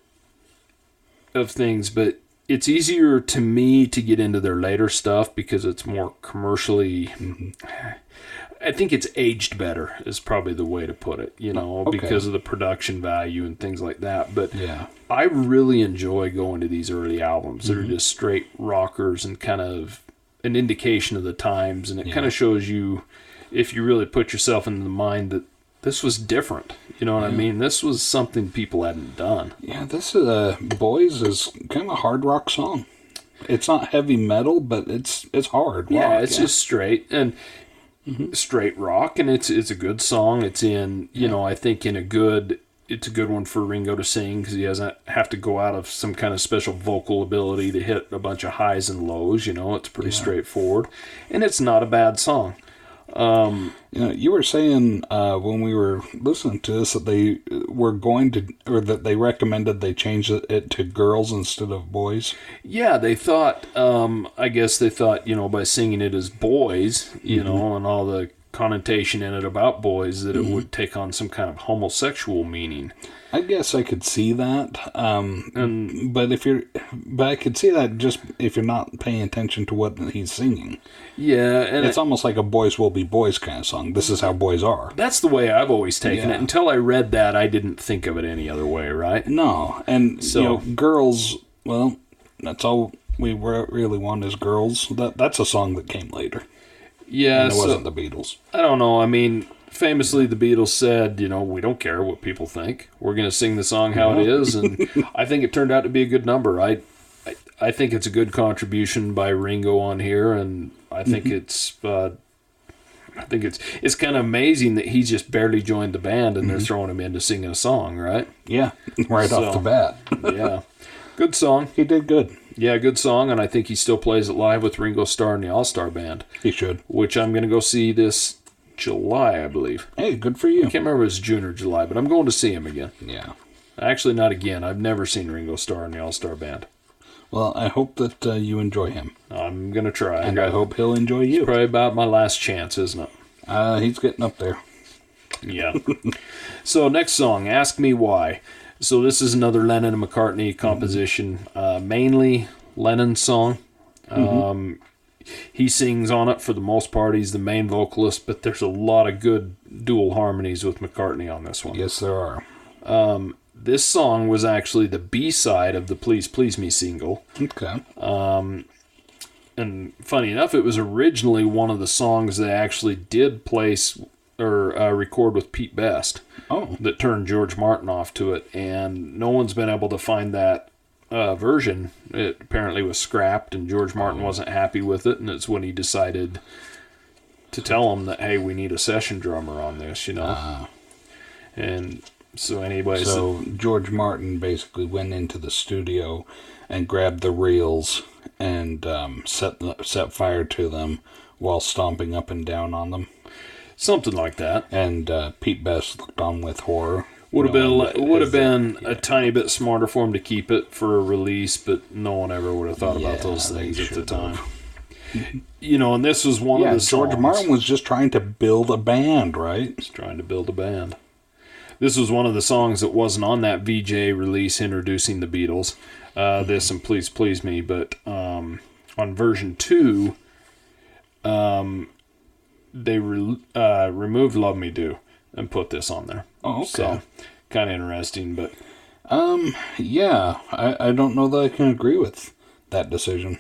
of things, but it's easier to me to get into their later stuff because it's more commercially... Mm-hmm. I think it's aged better is probably the way to put it, you know, okay. because of the production value and things like that. But yeah. I really enjoy going to these early albums. Mm-hmm. They're just straight rockers and kind of an indication of the times. And it yeah. kind of shows you, if you really put yourself in the mind, that this was different. You know what yeah. I mean? This was something people hadn't done. Yeah, this is uh, Boys is kind of a hard rock song. It's not heavy metal, but it's it's hard rock. Yeah, it's yeah. just straight. And... Mm-hmm. straight rock, and it's it's a good song. It's in, you yeah. know, I think in a good, it's a good one for Ringo to sing because he doesn't have to go out of some kind of special vocal ability to hit a bunch of highs and lows, you know. It's pretty yeah. straightforward, and it's not a bad song. Um, you know, you were saying uh, when we were listening to this that they were going to, or that they recommended they change it to girls instead of boys. Yeah, they thought, um, I guess they thought, you know, by singing it as boys, you mm-hmm. know, and all the connotation in it about boys, that it would take on some kind of homosexual meaning. I guess I could see that. Um, and, but if you're, but I could see that just if you're not paying attention to what he's singing. Yeah. And it's it, almost like a boys will be boys kind of song. This is how boys are. That's the way I've always taken yeah. it. Until I read that, I didn't think of it any other way, right? No. And, so, you know, girls, well, that's all we really want is girls. That That's a song that came later. Yeah, and it so, wasn't the Beatles. I don't know. I mean, famously, the Beatles said, you know, we don't care what people think. We're going to sing the song how yeah. it is. And I think it turned out to be a good number. I, I, I think it's a good contribution by Ringo on here. And I think mm-hmm. it's, uh, I think it's, it's kind of amazing that he just barely joined the band and mm-hmm. they're throwing him into singing a song, right? Yeah, right so, off the bat. yeah. Good song. He did good. Yeah, good song, and I think he still plays it live with Ringo Starr and the All-Star Band. He should. Which I'm going to go see this July, I believe. Hey, good for you. I can't remember if it's June or July, but I'm going to see him again. Yeah. Actually, not again. I've never seen Ringo Starr and the All-Star Band. Well, I hope that uh, you enjoy him. I'm going to try. And I, I hope he'll enjoy you. It's probably about my last chance, isn't it? Uh, he's getting up there. Yeah. So, next song, Ask Me Why. So this is another Lennon and McCartney composition, uh, mainly Lennon's song. Um, mm-hmm. He sings on it for the most part. He's the main vocalist, but there's a lot of good dual harmonies with McCartney on this one. Yes, there are. Um, this song was actually the B-side of the Please Please Me single. Okay. Um, and funny enough, it was originally one of the songs they actually did place or uh, record with Pete Best. Oh. That turned George Martin off to it, and no one's been able to find that uh, version. It apparently was scrapped, and George Martin oh. wasn't happy with it, and it's when he decided to tell him that, hey, we need a session drummer on this, you know? Uh-huh. And so anyway... So George Martin basically went into the studio and grabbed the reels and um, set set fire to them while stomping up and down on them. Something like that. And uh, Pete Best looked on with horror. Would have been a, would have been yeah. a tiny bit smarter for him to keep it for a release, but no one ever would have thought yeah, about those things at the time. You know, and this was one yeah, of the George songs. Martin was just trying to build a band, right? Just trying to build a band. This was one of the songs that wasn't on that V J release introducing the Beatles. Uh, mm-hmm. This and Please Please Me, but um, on version two... um. They re- uh, removed Love Me Do and put this on there. Oh, okay. So, kind of interesting, but... Um, yeah, I, I don't know that I can agree with that decision.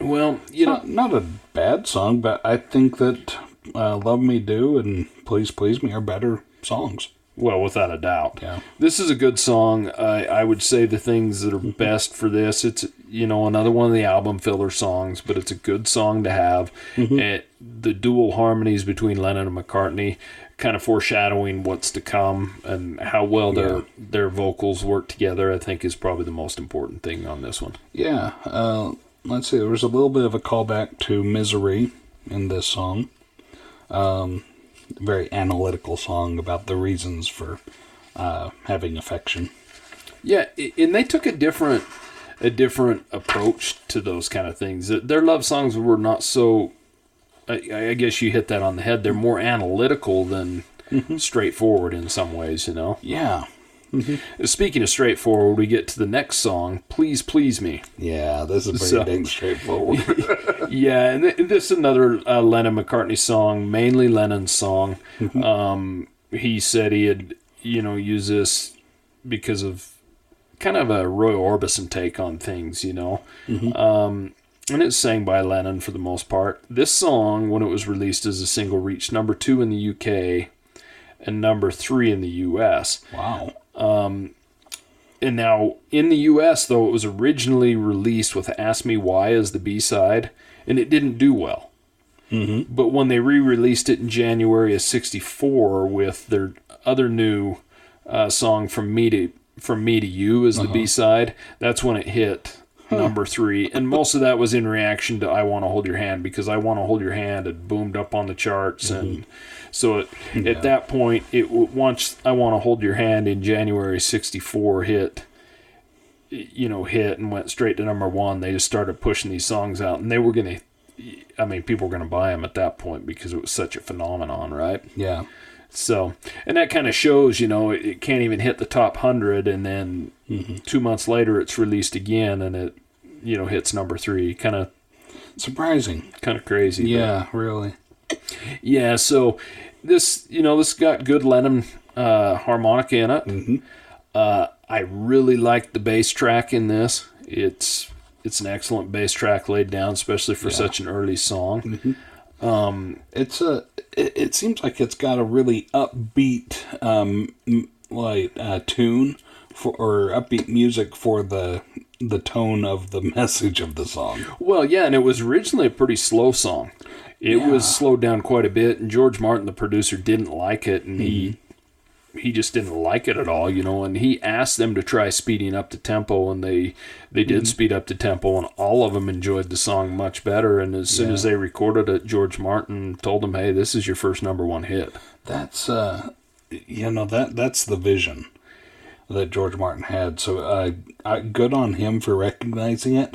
Well, you know... Not, not a bad song, but I think that uh, Love Me Do and Please Please Me are better songs. Well, without a doubt. Yeah. This is a good song. I, I would say the things that are best for this, it's, you know, another one of the album filler songs, but it's a good song to have. Mm-hmm. It, the dual harmonies between Lennon and McCartney kind of foreshadowing what's to come, and how well their yeah. their vocals work together, I think, is probably the most important thing on this one. Yeah. Uh, let's see. There was a little bit of a callback to Misery in this song. Um very analytical song about the reasons for uh, having affection. Yeah, and they took a different a different approach to those kind of things. Their love songs were not so... I, I guess you hit that on the head. They're more analytical than mm-hmm. straightforward in some ways, you know? Yeah. Mm-hmm. Speaking of straightforward, we get to the next song, Please Please Me. Yeah, this is pretty so, dang straightforward. Yeah, and th- this is another uh, Lennon-McCartney song, mainly Lennon's song. Mm-hmm. Um, he said he had, you know, used this because of kind of a Roy Orbison take on things, you know. Mm-hmm. Um, and it's sang by Lennon for the most part. This song, when it was released as a single, reached number two in the U K and number three in the U S. Wow. Um, and now, in the U S, though, it was originally released with Ask Me Why as the B-side, and it didn't do well. Mm-hmm. But when they re-released it in January of sixty-four with their other new uh, song, From Me to From Me to You as uh-huh. the B-side, that's when it hit huh. number three. And most of that was in reaction to I Want to Hold Your Hand, because I Want to Hold Your Hand had boomed up on the charts, mm-hmm. and... So it, yeah. at that point, it once I Want to Hold Your Hand in January sixty-four hit, you know, hit and went straight to number one. They just started pushing these songs out, and they were going to I mean, people were going to buy them at that point because it was such a phenomenon, right? Yeah. So, and that kind of shows, you know, it, it can't even hit the top one hundred, and then mm-hmm. two months later it's released again, and it, you know, hits number three. Kind of surprising. Kind of crazy. Yeah, but, really. Yeah, so this, you know, this got good Lennon uh, harmonica in it. Mm-hmm. Uh, I really like the bass track in this. It's it's an excellent bass track laid down, especially for yeah. such an early song. Mm-hmm. Um, it's a it, it seems like it's got a really upbeat um, like uh, tune for or upbeat music for the the tone of the message of the song. Well, yeah, and it was originally a pretty slow song. It yeah. was slowed down quite a bit, and George Martin, the producer, didn't like it, and mm-hmm. he he just didn't like it at all, you know, and he asked them to try speeding up the tempo, and they they did mm-hmm. speed up the tempo, and all of them enjoyed the song much better, and as soon yeah. as they recorded it, George Martin told them, hey, this is your first number one hit. That's, uh, you know, that that's the vision that George Martin had, so uh, I, good on him for recognizing it.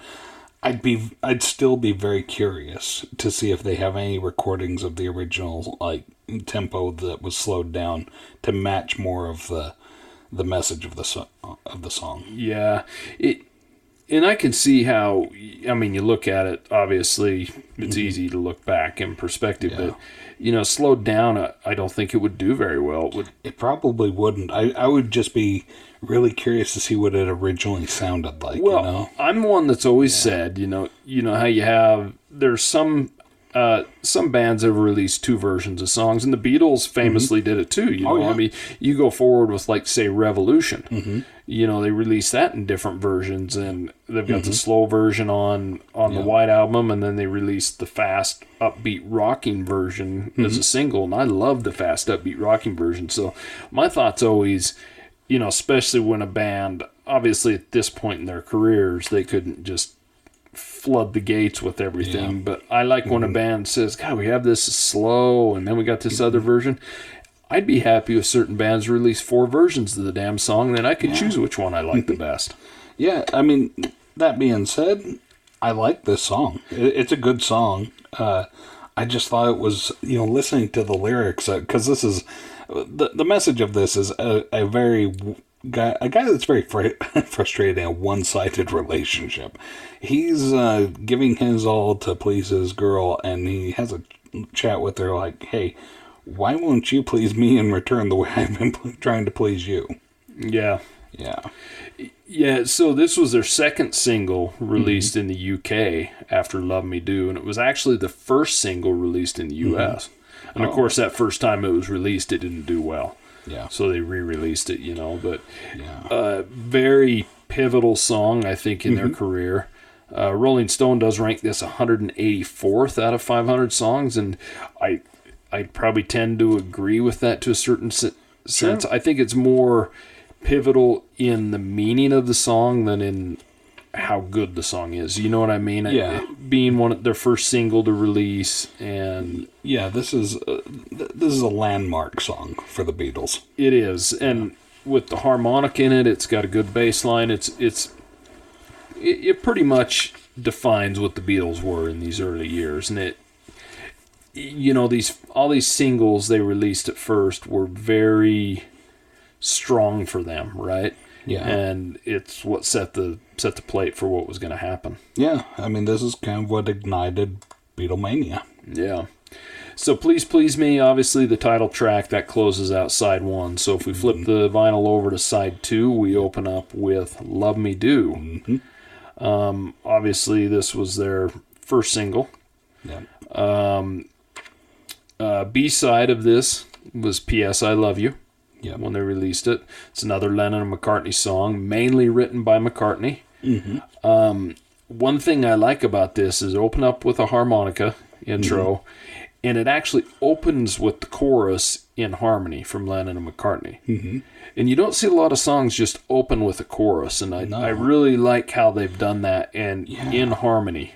I'd be, I'd still be very curious to see if they have any recordings of the original like tempo that was slowed down to match more of the, the message of the so- of the song. Yeah, it, and I can see how. I mean, you look at it. Obviously, it's mm-hmm. easy to look back in perspective, yeah. but you know, slowed down. I, I don't think it would do very well. It would. It probably wouldn't. I, I would just be really curious to see what it originally sounded like. Well, you know? I'm one that's always yeah. said, you know, you know how you have, there's some uh, some bands that have released two versions of songs, and the Beatles famously mm-hmm. did it too. You oh, know, yeah. I mean, you go forward with like, say, Revolution. Mm-hmm. You know, they released that in different versions, and they've got mm-hmm. the slow version on on yeah. the White Album, and then they released the fast, upbeat, rocking version mm-hmm. as a single. And I love the fast, upbeat, rocking version. So my thought's always, you know, especially when a band, obviously at this point in their careers, they couldn't just flood the gates with everything. Yeah. But I like when mm-hmm. a band says, God, we have this slow, and then we got this mm-hmm. other version. I'd be happy if certain bands release four versions of the damn song, and then I could yeah. choose which one I like the best. Yeah, I mean, that being said, I like this song. It's a good song. Uh, I just thought it was, you know, listening to the lyrics, because uh, this is... The the message of this is a, a very guy a guy that's very fr- frustrated in a one-sided relationship. He's uh, giving his all to please his girl, and he has a chat with her like, "Hey, why won't you please me in return the way I've been pl- trying to please you?" Yeah, yeah, yeah. So this was their second single released mm-hmm. in the U K after "Love Me Do," and it was actually the first single released in the U S. Mm-hmm. And, of course, that first time it was released, it didn't do well. Yeah. So they re-released it, you know. But yeah. uh, very pivotal song, I think, in mm-hmm. their career. Uh, Rolling Stone does rank this one hundred eighty-fourth out of five hundred songs. And I I probably tend to agree with that to a certain se- sense. Sure. I think it's more pivotal in the meaning of the song than in how good the song is. You know what I mean? Yeah. It being one of their first single to release, and yeah, this is a, this is a landmark song for the Beatles. It is, and yeah. with the harmonic in it, it's got a good bass line. It's it's it, it pretty much defines what the Beatles were in these early years, and it you know these all these singles they released at first were very strong for them, right? Yeah, and it's what set the set the plate for what was going to happen. Yeah, I mean, this is kind of what ignited Beatlemania. Yeah. So Please Please Me, obviously the title track, that closes out side one. So if we flip mm-hmm. the vinyl over to side two, we open up with Love Me Do. Mm-hmm. Um, obviously, this was their first single. Yeah. Um, uh, B-side of this was P S I Love You. Yeah, when they released it. It's another Lennon and McCartney song, mainly written by McCartney. Mm-hmm. Um, one thing I like about this is open up with a harmonica intro, mm-hmm. and it actually opens with the chorus in harmony from Lennon and McCartney. Mm-hmm. And you don't see a lot of songs just open with a chorus, and I, no. I really like how they've done that and yeah. in harmony.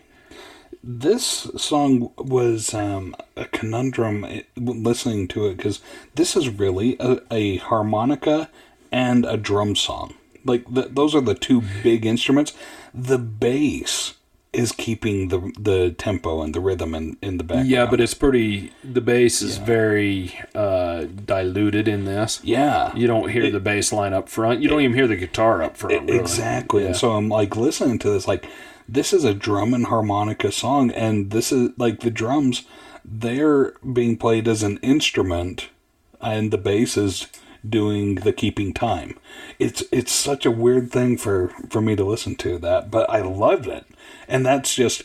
This song was um, a conundrum listening to it, because this is really a, a harmonica and a drum song. Like, the, those are the two big instruments. The bass is keeping the the tempo and the rhythm in, in the background. Yeah, but it's pretty... The bass is yeah. very uh, diluted in this. Yeah. You don't hear it, the bass line up front. You it, don't even hear the guitar up front, it, really. Exactly. Yeah. And so I'm, like, listening to this, like, this is a drum and harmonica song, and this is, like, the drums, they're being played as an instrument, and the bass is doing the keeping time. It's it's such a weird thing for, for me to listen to that, but I loved it. And that's just,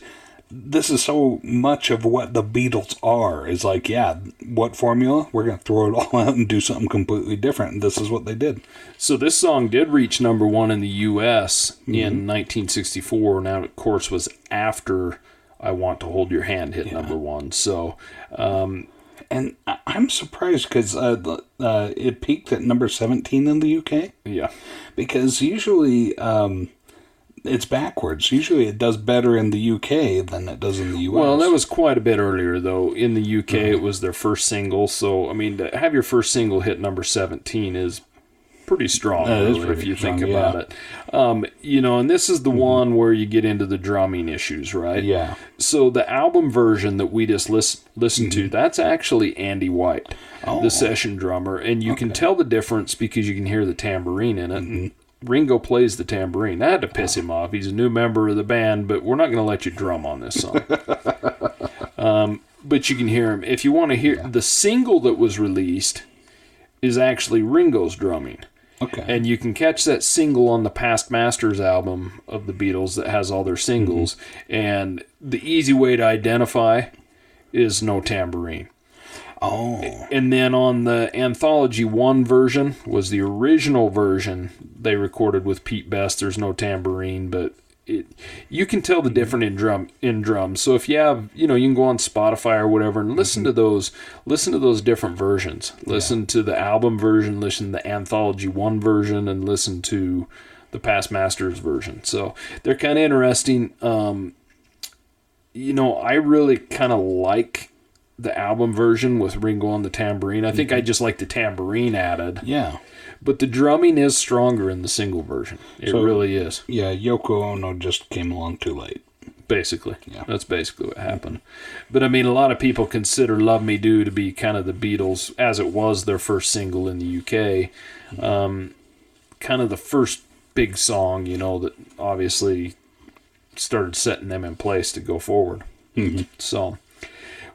this is so much of what the Beatles are. It's like, yeah, what formula? We're going to throw it all out and do something completely different. And this is what they did. So this song did reach number one in the U S mm-hmm. in nineteen sixty-four. Now, of course, was after I Want to Hold Your Hand hit yeah. number one. So, um, and I'm surprised because uh, uh, it peaked at number seventeen in the U K. Yeah. Because usually... Um, it's backwards. Usually it does better in the U K than it does in the U S. Well, that was quite a bit earlier, though. In the U K, mm-hmm. it was their first single. So, I mean, to have your first single hit number seventeen is pretty strong, really, is if you strong, think about yeah. it. Um, you know, and this is the mm-hmm. one where you get into the drumming issues, right? Yeah. So the album version that we just list, listened mm-hmm. to, that's actually Andy White, oh. the session drummer. And you okay. can tell the difference because you can hear the tambourine in it. Mm-hmm. Ringo plays the tambourine. That had to piss him off. He's a new member of the band, but we're not going to let you drum on this song. um, but you can hear him. If you want to hear... Yeah. The single that was released is actually Ringo's drumming. Okay. And you can catch that single on the Past Masters album of the Beatles that has all their singles. Mm-hmm. And the easy way to identify is no tambourine. Oh. And then on the Anthology one version was the original version they recorded with Pete Best. There's no tambourine, but it, you can tell the difference in drum in drums. So if you have, you know, you can go on Spotify or whatever and listen mm-hmm. to those, listen to those different versions. Listen yeah. to the album version, listen to the Anthology one version, and listen to the Past Masters version. So they're kind of interesting. Um, you know, I really kind of like the album version with Ringo on the tambourine. I think mm-hmm. I just like the tambourine added. Yeah. But the drumming is stronger in the single version. It so, really is. Yeah, Yoko Ono just came along too late. Basically. Yeah. That's basically what happened. Mm-hmm. But, I mean, a lot of people consider Love Me Do to be kind of the Beatles, as it was their first single in the U K. Mm-hmm. Um, kind of the first big song, you know, that obviously started setting them in place to go forward. Mm-hmm. So...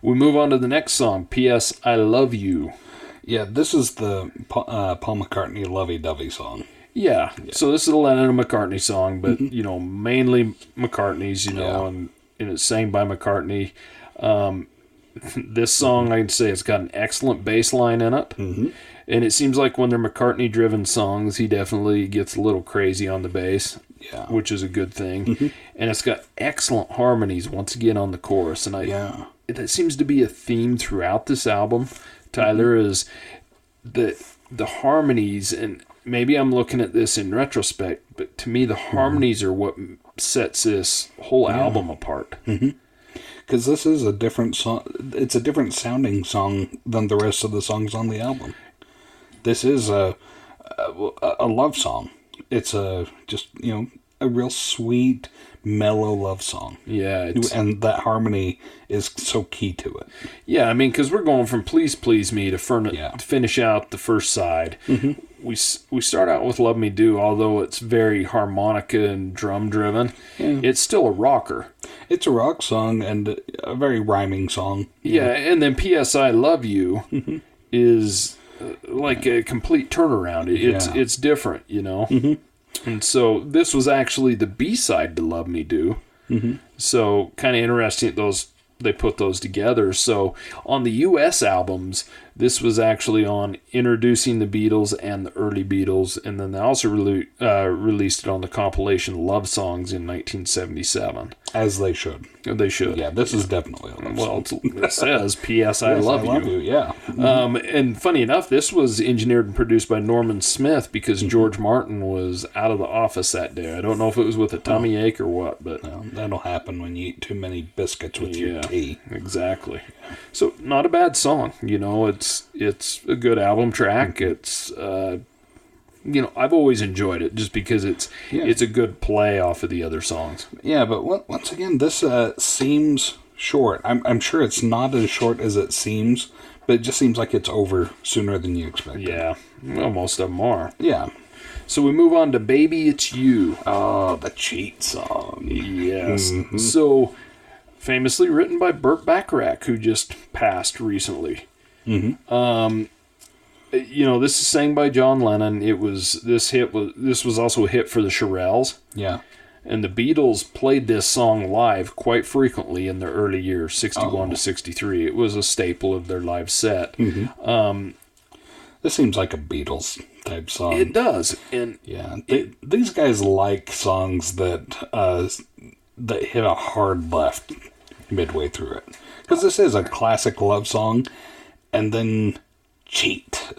we move on to the next song, P S. I Love You. Yeah, this is the uh, Paul McCartney lovey-dovey song. Yeah. yeah, so this is a Lennon and McCartney song, but, mm-hmm. you know, mainly McCartney's, you know, yeah. and, and it's sang by McCartney. Um, this song, I'd say it's got an excellent bass line in it, mm-hmm. and it seems like when they're McCartney-driven songs, he definitely gets a little crazy on the bass. Yeah. Which is a good thing. Mm-hmm. And it's got excellent harmonies once again on the chorus. And I, yeah. that seems to be a theme throughout this album, Tyler, mm-hmm. is the the harmonies. And maybe I'm looking at this in retrospect, but to me the harmonies mm-hmm. are what sets this whole yeah. album apart. Mm-hmm. Because this is a different song. It's a different sounding song than the rest of the songs on the album. This is a a, a love song. It's a just, you know, a real sweet, mellow love song. Yeah. It's... And that harmony is so key to it. Yeah, I mean, because we're going from Please Please Me to, furni- yeah. to finish out the first side. Mm-hmm. We we start out with Love Me Do, although it's very harmonica and drum driven. Yeah. It's still a rocker. It's a rock song and a very rhyming song. Yeah, know? And then P S. I Love You mm-hmm. is... like a complete turnaround. It's yeah. it's different, you know? Mm-hmm. And so this was actually the B-side to Love Me Do. Mm-hmm. So kind of interesting that those they put those together. So on the U S albums, this was actually on Introducing the Beatles and the Early Beatles, and then they also re- uh, released it on the compilation Love Songs in nineteen seventy-seven. As they should. They should. Yeah, this yeah. is definitely a love well, song. Well, it says, P S. I, yes, love, I love you. you. Yeah. Mm-hmm. Um, and funny enough, this was engineered and produced by Norman Smith because mm-hmm. George Martin was out of the office that day. I don't know if it was with a tummy oh. ache or what, but... No, that'll happen when you eat too many biscuits with yeah. your tea. Exactly. So, not a bad song, you know, it's... It's a good album track. It's uh, you know, I've always enjoyed it just because it's yeah. it's a good play off of the other songs. Yeah, but once again, this uh, seems short. I'm I'm sure it's not as short as it seems, but it just seems like it's over sooner than you expected. Yeah, well, most of them are. Yeah. So we move on to Baby It's You. Oh, the cheat song. Yes. Mm-hmm. So, famously written by Burt Bacharach, who just passed recently. Mm-hmm. Um, you know, this is sang by John Lennon. It was this hit was this was also a hit for the Shirelles. Yeah. And the Beatles played this song live quite frequently in their early years, sixty-one oh. to sixty-three. It was a staple of their live set. Mm-hmm. Um, this seems like a Beatles type song. It does. And yeah, they, it, these guys like songs that uh, that hit a hard left midway through it, because this is a classic love song, and then cheat.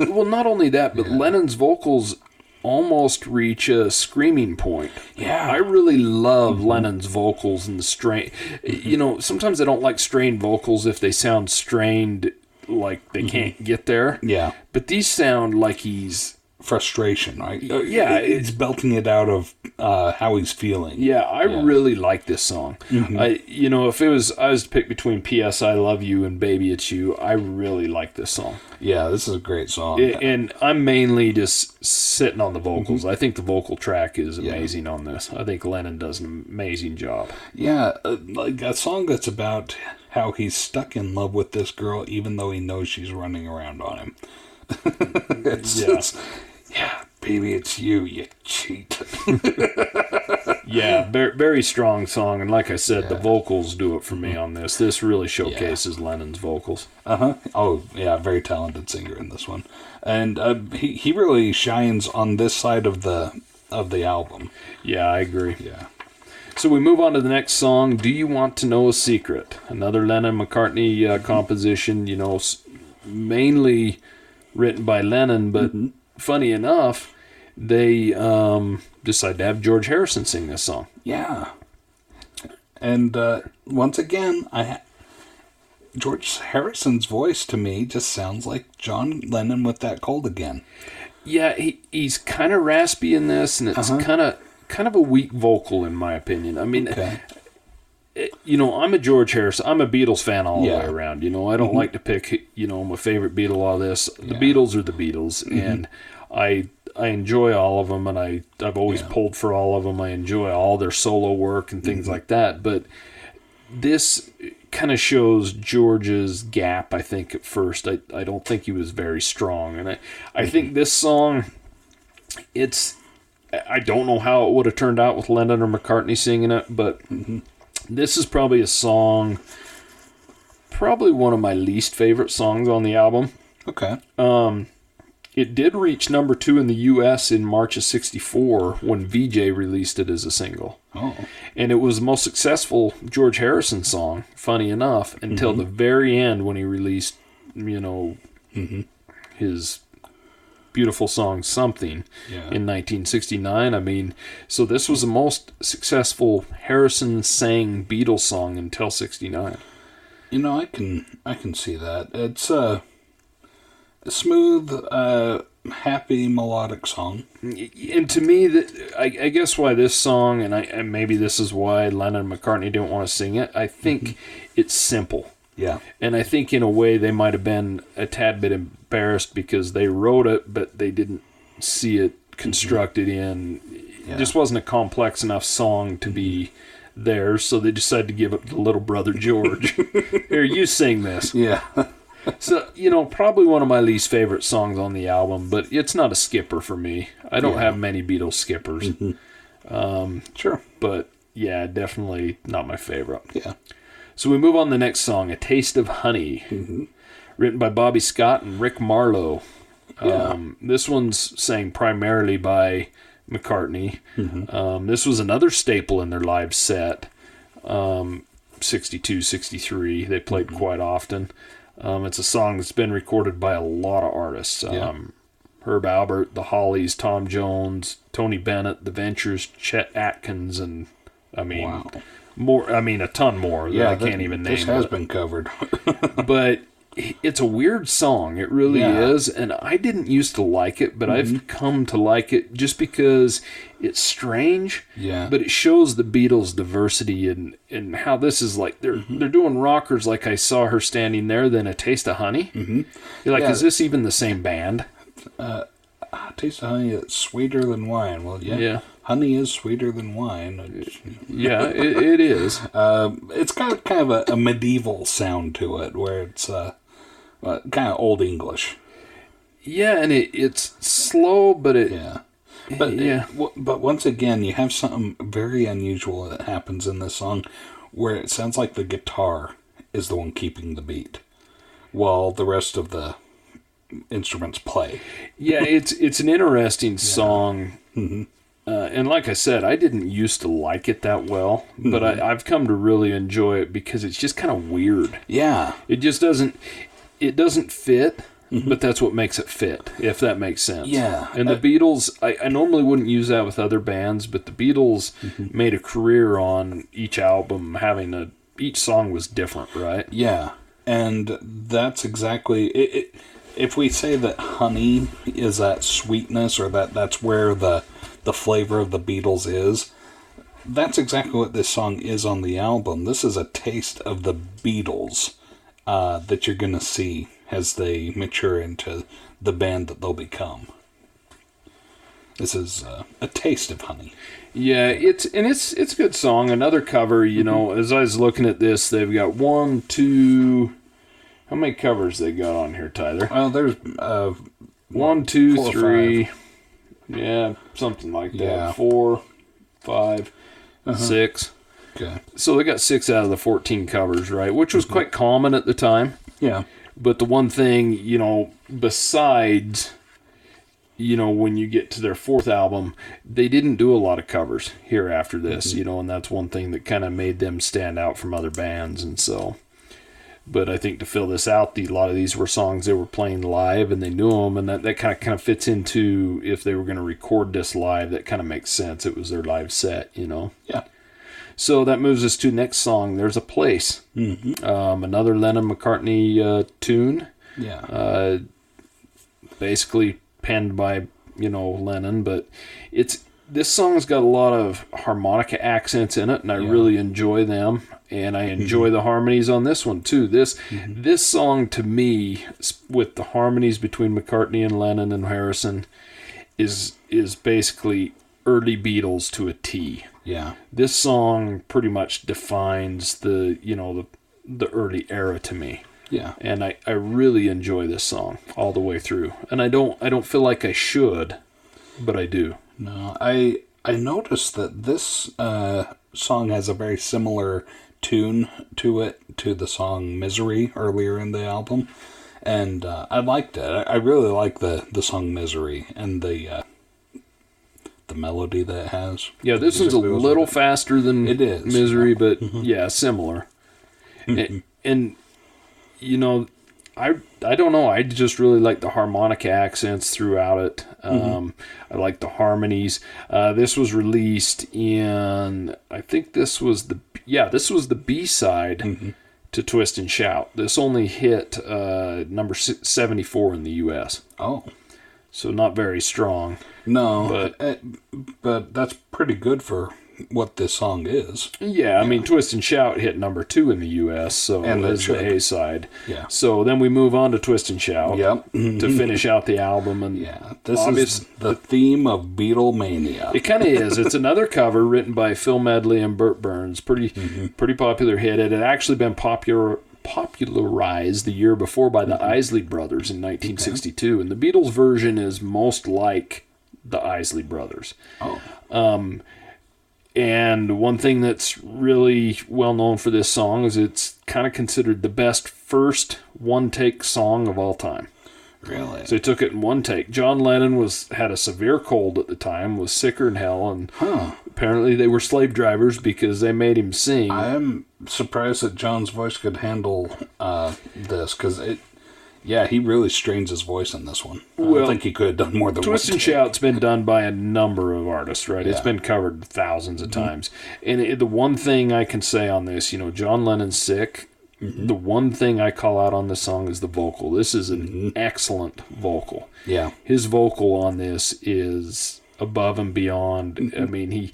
Well, not only that, but yeah. Lennon's vocals almost reach a screaming point. Yeah. I really love mm-hmm. Lennon's vocals and the strain. Mm-hmm. You know, sometimes I don't like strained vocals if they sound strained, like they mm-hmm. can't get there. Yeah. But these sound like he's... frustration, right? Yeah. It's belting it out of uh, how he's feeling. Yeah, I yeah. really like this song. Mm-hmm. I, you know, if it was, I was to pick between P S I Love You and Baby It's You, I really like this song. Yeah, this is a great song. It, and I'm mainly just sitting on the vocals. Mm-hmm. I think the vocal track is amazing yeah. on this. I think Lennon does an amazing job. Yeah, uh, like a song that's about how he's stuck in love with this girl, even though he knows she's running around on him. it's, yeah. It's, yeah, baby, it's you, you cheat. yeah, very, very strong song. And like I said, yeah. the vocals do it for me on this. This really showcases yeah. Lennon's vocals. Uh-huh. Oh, yeah, very talented singer in this one. And uh, he, he really shines on this side of the of the album. Yeah, I agree. Yeah. So we move on to the next song, Do You Want to Know a Secret? Another Lennon-McCartney uh, composition, you know, mainly written by Lennon, but... Mm-hmm. Funny enough, they um, decided to have George Harrison sing this song. Yeah. And uh, once again, I ha- George Harrison's voice to me just sounds like John Lennon with that cold again. Yeah, he he's kind of raspy in this, and it's uh-huh. kind of kind of a weak vocal in my opinion. I mean, okay. it, you know, I'm a George Harrison. I'm a Beatles fan all yeah. the way around. You know, I don't mm-hmm. like to pick, you know, my favorite Beatle, all this. The yeah. Beatles are the Beatles, mm-hmm. and... I I enjoy all of them, and I, I've always yeah. pulled for all of them. I enjoy all their solo work and things mm-hmm. like that. But this kind of shows George's gap, I think, at first. I, I don't think he was very strong. And I, I mm-hmm. think this song, it's... I don't know how it would have turned out with Lennon or McCartney singing it, but mm-hmm. this is probably a song, probably one of my least favorite songs on the album. Okay. Um... It did reach number two in the U S in March of sixty-four when V J released it as a single. Oh. And it was the most successful George Harrison song, funny enough, until mm-hmm. the very end when he released, you know, mm-hmm. his beautiful song Something yeah. in nineteen sixty-nine. I mean, so this was the most successful Harrison sang Beatles song until sixty-nine. You know, I can I can see that. It's uh smooth, uh, happy, melodic song. And to me, the, I, I guess why this song, and, I, and maybe this is why Lennon and McCartney didn't want to sing it, I think mm-hmm. it's simple. Yeah. And I think in a way they might have been a tad bit embarrassed because they wrote it, but they didn't see it constructed mm-hmm. in. It yeah. just wasn't a complex enough song to be there, so they decided to give it to little brother George. Here, you sing this. Yeah. So, you know, probably one of my least favorite songs on the album, but it's not a skipper for me. I don't yeah. have many Beatles skippers. Mm-hmm. Um, sure. But, yeah, definitely not my favorite. Yeah. So we move on to the next song, A Taste of Honey, mm-hmm. written by Bobby Scott and Rick Marlowe. Yeah. Um, this one's sang primarily by McCartney. Mm-hmm. Um, this was another staple in their live set, um, sixty-two, sixty-three. They played mm-hmm. quite often. Um, it's a song that's been recorded by a lot of artists. Um, yeah. Herb Albert, The Hollies, Tom Jones, Tony Bennett, The Ventures, Chet Atkins, and I mean, wow. more. I mean, a ton more yeah, that I can't even name. This has but, been covered. But it's a weird song. It really yeah. is. And I didn't used to like it, but mm-hmm. I've come to like it just because it's strange. Yeah. But it shows the Beatles' diversity and, and how this is like, they're mm-hmm. they're doing rockers like I saw her standing there, then A Taste of Honey. Mm-hmm. You're like, yeah. is this even the same band? Uh, a Taste of Honey, it's sweeter than wine. Well, yeah. Yeah. Honey is sweeter than wine. Yeah, it, it is. Uh, it's got kind of a, a medieval sound to it, where it's uh, uh, kind of Old English. Yeah, and it, it's slow, but it... Yeah. But, yeah. It, but once again, you have something very unusual that happens in this song, where it sounds like the guitar is the one keeping the beat, while the rest of the instruments play. Yeah, it's, it's an interesting yeah. song. Mm-hmm. Uh, and like I said, I didn't used to like it that well, but mm-hmm. I, I've come to really enjoy it because it's just kind of weird. Yeah. It just doesn't, it doesn't fit, mm-hmm. but that's what makes it fit, if that makes sense. Yeah. And the I, Beatles, I, I normally wouldn't use that with other bands, but the Beatles mm-hmm. made a career on each album having a, each song was different, right? Yeah. And that's exactly, it, it, if we say that honey is that sweetness or that that's where the... the flavor of the Beatles is, that's exactly what this song is on the album. This is a taste of the Beatles uh, that you're going to see as they mature into the band that they'll become. This is uh, a taste of honey. Yeah, it's and it's it's a good song. Another cover, you mm-hmm. know, as I was looking at this, they've got one, two... How many covers they got on here, Tyler? Well, there's... Uh, one, two, four, three... Five. Yeah, something like that. Yeah. Four, five, uh-huh. six. Okay. So they got six out of the fourteen covers, right? Which was mm-hmm. quite common at the time. Yeah. But the one thing, you know, besides, you know, when you get to their fourth album, they didn't do a lot of covers here after this, mm-hmm. you know, and that's one thing that kind of made them stand out from other bands. And so, but I think to fill this out, the, a lot of these were songs they were playing live and they knew them. And that, that kind of kind of fits into if they were going to record this live, that kind of makes sense. It was their live set, you know? Yeah. So that moves us to next song. There's a Place. Mm-hmm. Um, another Lennon-McCartney uh, tune. Yeah. Uh, basically penned by, you know, Lennon. But it's this song's got a lot of harmonica accents in it, and I yeah. really enjoy them. And I enjoy mm-hmm. the harmonies on this one, too. This mm-hmm. this song, to me, with the harmonies between McCartney and Lennon and Harrison, is is basically early Beatles to a T. Yeah. This song pretty much defines the, you know, the, the early era to me. Yeah. And I, I really enjoy this song all the way through. And I don't I don't feel like I should, but I do. No, I, I noticed that this uh, song has a very similar... tune to it to the song Misery earlier in the album, and uh, I liked it. I, I really like the, the song Misery and the uh, the melody that it has. Yeah, this is a little faster than it is Misery, but mm-hmm. yeah, similar. Mm-hmm. And, and you know, I I don't know. I just really like the harmonic accents throughout it. Um, mm-hmm. I like the harmonies. Uh, this was released in I think this was the yeah this was the B side mm-hmm. to Twist and Shout. This only hit uh, number seventy-four in the U S Oh, so not very strong. No, but it, but that's pretty good for what this song is. Yeah, I yeah. mean, Twist and Shout hit number two in the U S, so that's the A-side. Yeah. So then we move on to Twist and Shout yep. to finish out the album. And yeah, this is the theme of Beatlemania. It kind of is. It's another cover written by Phil Medley and Burt Burns. Pretty mm-hmm. pretty popular hit. It had actually been popular popularized the year before by the mm-hmm. Isley Brothers in nineteen sixty-two, okay. and the Beatles version is most like the Isley Brothers. Oh. Um... And one thing that's really well known for this song is it's kind of considered the best first one-take song of all time. Really? So they took it in one take. John Lennon was had a severe cold at the time, was sicker than hell, and huh. apparently they were slave drivers because they made him sing. I'm surprised that John's voice could handle uh, this, because it... Yeah, he really strains his voice in this one. I well, think he could have done more than Twist one and Shout's been done by a number of artists, right? Yeah. It's been covered thousands of mm-hmm. times. And it, the one thing I can say on this, you know, John Lennon's sick. Mm-hmm. The one thing I call out on this song is the vocal. This is an mm-hmm. excellent vocal. Yeah. His vocal on this is above and beyond. Mm-hmm. I mean, he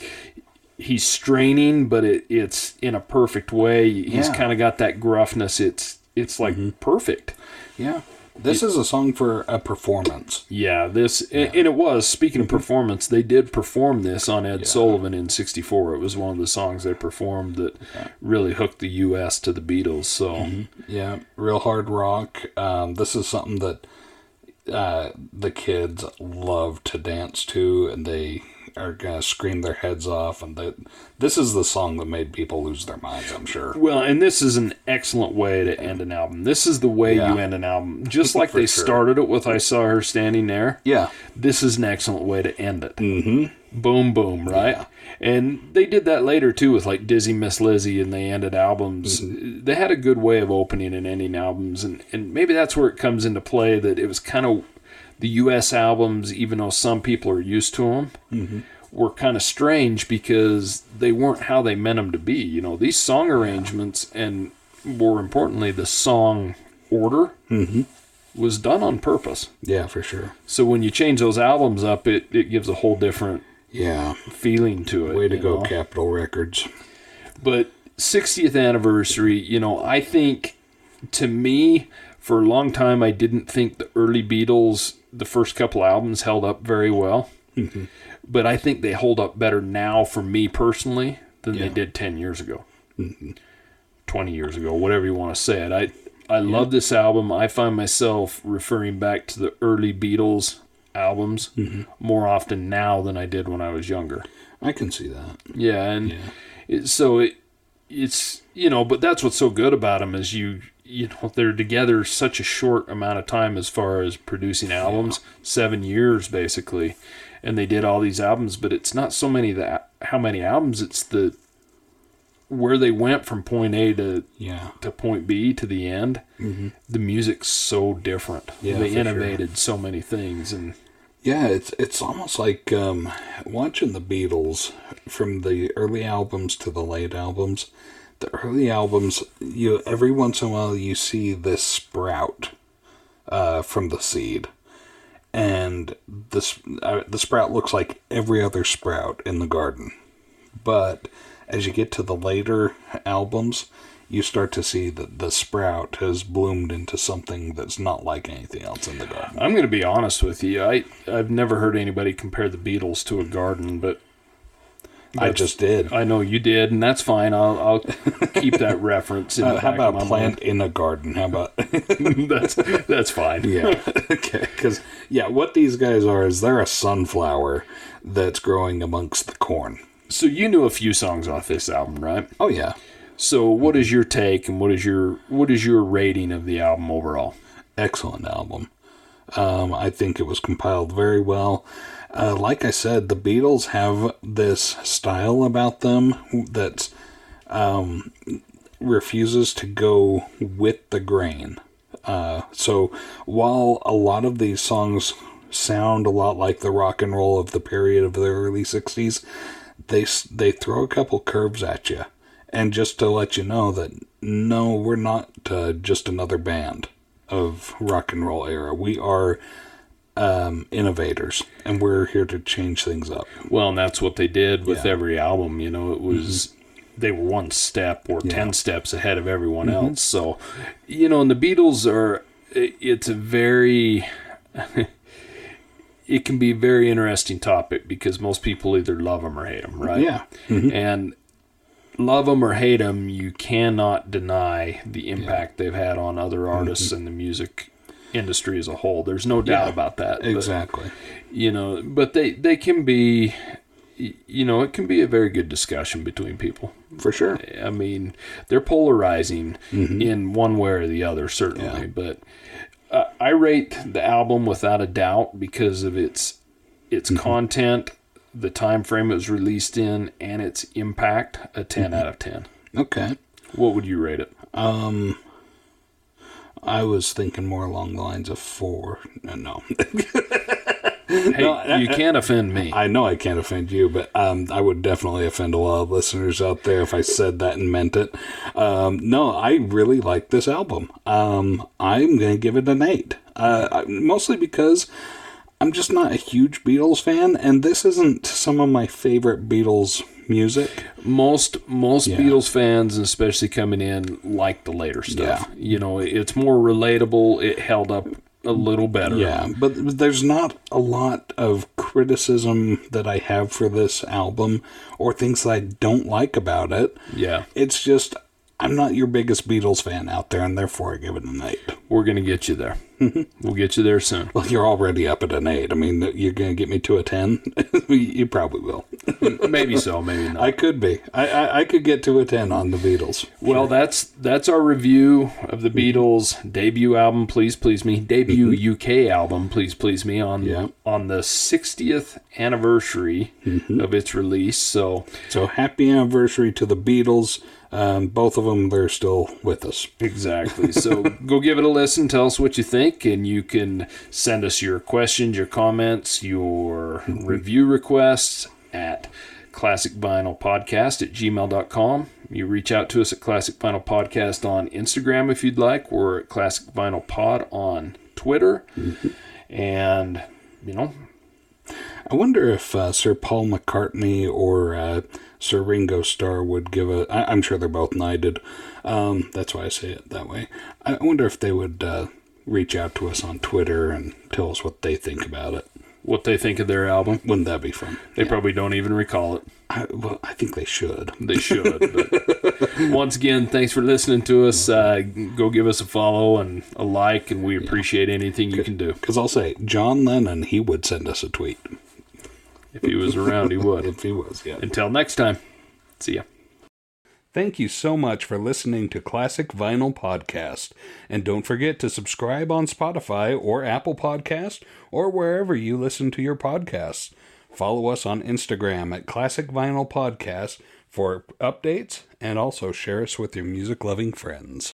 he's straining, but it, it's in a perfect way. He's yeah. kind of got that gruffness. It's it's like mm-hmm. perfect. Yeah. This it, is a song for a performance. Yeah, this yeah. and it was. Speaking of performance, they did perform this on Ed yeah. Sullivan in sixty-four. It was one of the songs they performed that yeah. really hooked the U S to the Beatles. So mm-hmm. yeah, real hard rock. Um, this is something that uh, the kids love to dance to, and they are gonna scream their heads off. And they, this is the song that made people lose their minds, I'm sure. Well, and this is an excellent way to end an album. This is the way yeah. you end an album. Just like they sure. started it with I Saw Her Standing There. Yeah. This is an excellent way to end it. Mm-hmm. Boom, boom, right? Yeah. And they did that later, too, with like Dizzy Miss Lizzy, and they ended albums. Mm-hmm. They had a good way of opening and ending albums, and, and maybe that's where it comes into play, that it was kind of the U S albums, even though some people are used to them, mm-hmm. were kind of strange because they weren't how they meant them to be. You know, these song arrangements and, more importantly, the song order mm-hmm. was done on purpose. Yeah, for sure. So when you change those albums up, it, it gives a whole different yeah feeling to it. Way to go, know? Capitol Records. But sixtieth anniversary, you know, I think, to me, for a long time, I didn't think the early Beatles, the first couple albums, held up very well. Mm-hmm. But I think they hold up better now for me personally than yeah. they did ten years ago, mm-hmm. twenty years ago, whatever you want to say it. I, I yeah. love this album. I find myself referring back to the early Beatles albums mm-hmm. more often now than I did when I was younger. I can see that. Yeah. And yeah. It, so it, it's, you know, but that's what's so good about them is you, you know, they're together such a short amount of time as far as producing albums, yeah. seven years basically. And they did all these albums, but it's not so many that how many albums, it's the where they went from point A to yeah. to point B to the end. Mm-hmm. The music's so different. Yeah, they innovated sure. so many things, and yeah, it's it's almost like um, watching the Beatles from the early albums to the late albums. The early albums, you every once in a while you see this sprout uh, from the seed. And this, uh, the sprout looks like every other sprout in the garden. But as you get to the later albums, you start to see that the sprout has bloomed into something that's not like anything else in the garden. I'm going to be honest with you. I, I've never heard anybody compare the Beatles to a garden, but I just did. I know you did, and that's fine. I'll, I'll keep that reference. In uh, the how about plant mind. In a garden? How about that's that's fine. Yeah, okay. Because yeah, what these guys are is they're a sunflower that's growing amongst the corn. So you knew a few songs off this album, right? Oh yeah. So what is your take, and what is your what is your rating of the album overall? Excellent album. Um, I think it was compiled very well. Uh, like I said, the Beatles have this style about them that um, refuses to go with the grain. Uh, so while a lot of these songs sound a lot like the rock and roll of the period of the early sixties, they they throw a couple curves at you. And just to let you know that, no, we're not uh, just another band of rock and roll era. We are um, innovators, and we're here to change things up. Well, and that's what they did with yeah. every album. You know, it was, mm-hmm. they were one step or yeah. ten steps ahead of everyone mm-hmm. else. So, you know, and the Beatles are, it's a very, it can be a very interesting topic because most people either love them or hate them, right? Yeah. Mm-hmm. And love them or hate them, you cannot deny the impact yeah. they've had on other artists mm-hmm. and the music industry as a whole. There's no doubt yeah, about that. Exactly. But, you know, but they, they can be, you know, it can be a very good discussion between people. For sure. I mean, they're polarizing mm-hmm. in one way or the other, certainly. Yeah. But uh, I rate the album without a doubt because of its its mm-hmm. content, the time frame it was released in, and its impact, a ten mm-hmm. out of ten. Okay. What would you rate it? Um... I was thinking more along the lines of four. No. no. Hey, no, you I, can't offend me. I know I can't offend you, but um, I would definitely offend a lot of listeners out there if I said that and meant it. Um, no, I really like this album. Um, I'm going to give it an eight. Uh, mostly because I'm just not a huge Beatles fan, and this isn't some of my favorite Beatles music. Most most yeah. Beatles fans, especially coming in, like the later stuff. Yeah. You know, it's more relatable. It held up a little better. Yeah, but there's not a lot of criticism that I have for this album or things that I don't like about it. Yeah. It's just, I'm not your biggest Beatles fan out there, and therefore I give it an eight. We're going to get you there. We'll get you there soon. Well, you're already up at an eight. I mean, you're going to get me to a ten? You probably will. Maybe so, maybe not. I could be. I, I, I could get to a ten on the Beatles. Well, sure. that's that's our review of the Beatles' debut album, Please Please Me. Debut mm-hmm. U K album, Please Please Me, on yeah. on the sixtieth anniversary mm-hmm. of its release. So, so happy anniversary to the Beatles. Um, both of them, they're still with us. Exactly. So go give it a listen. Tell us what you think, and you can send us your questions, your comments, your mm-hmm. review requests at classic vinyl podcast at gmail dot com. You reach out to us at Classic Vinyl Podcast on Instagram if you'd like. We're at Classic Vinyl Pod on Twitter. Mm-hmm. And, you know, I wonder if uh, Sir Paul McCartney or uh, Sir Ringo Starr would give a... I, I'm sure they're both knighted. Um, that's why I say it that way. I wonder if they would uh, reach out to us on Twitter and tell us what they think about it. What they think of their album. Wouldn't that be fun? They yeah. probably don't even recall it. I, well, I think they should. They should. But once again, thanks for listening to us. Uh, go give us a follow and a like, and we appreciate yeah. anything you can do. Because I'll say, John Lennon, he would send us a tweet. If he was around, he would. If he was, yeah. Until next time, see ya. Thank you so much for listening to Classic Vinyl Podcast. And don't forget to subscribe on Spotify or Apple Podcast or wherever you listen to your podcasts. Follow us on Instagram at Classic Vinyl Podcast for updates, and also share us with your music-loving friends.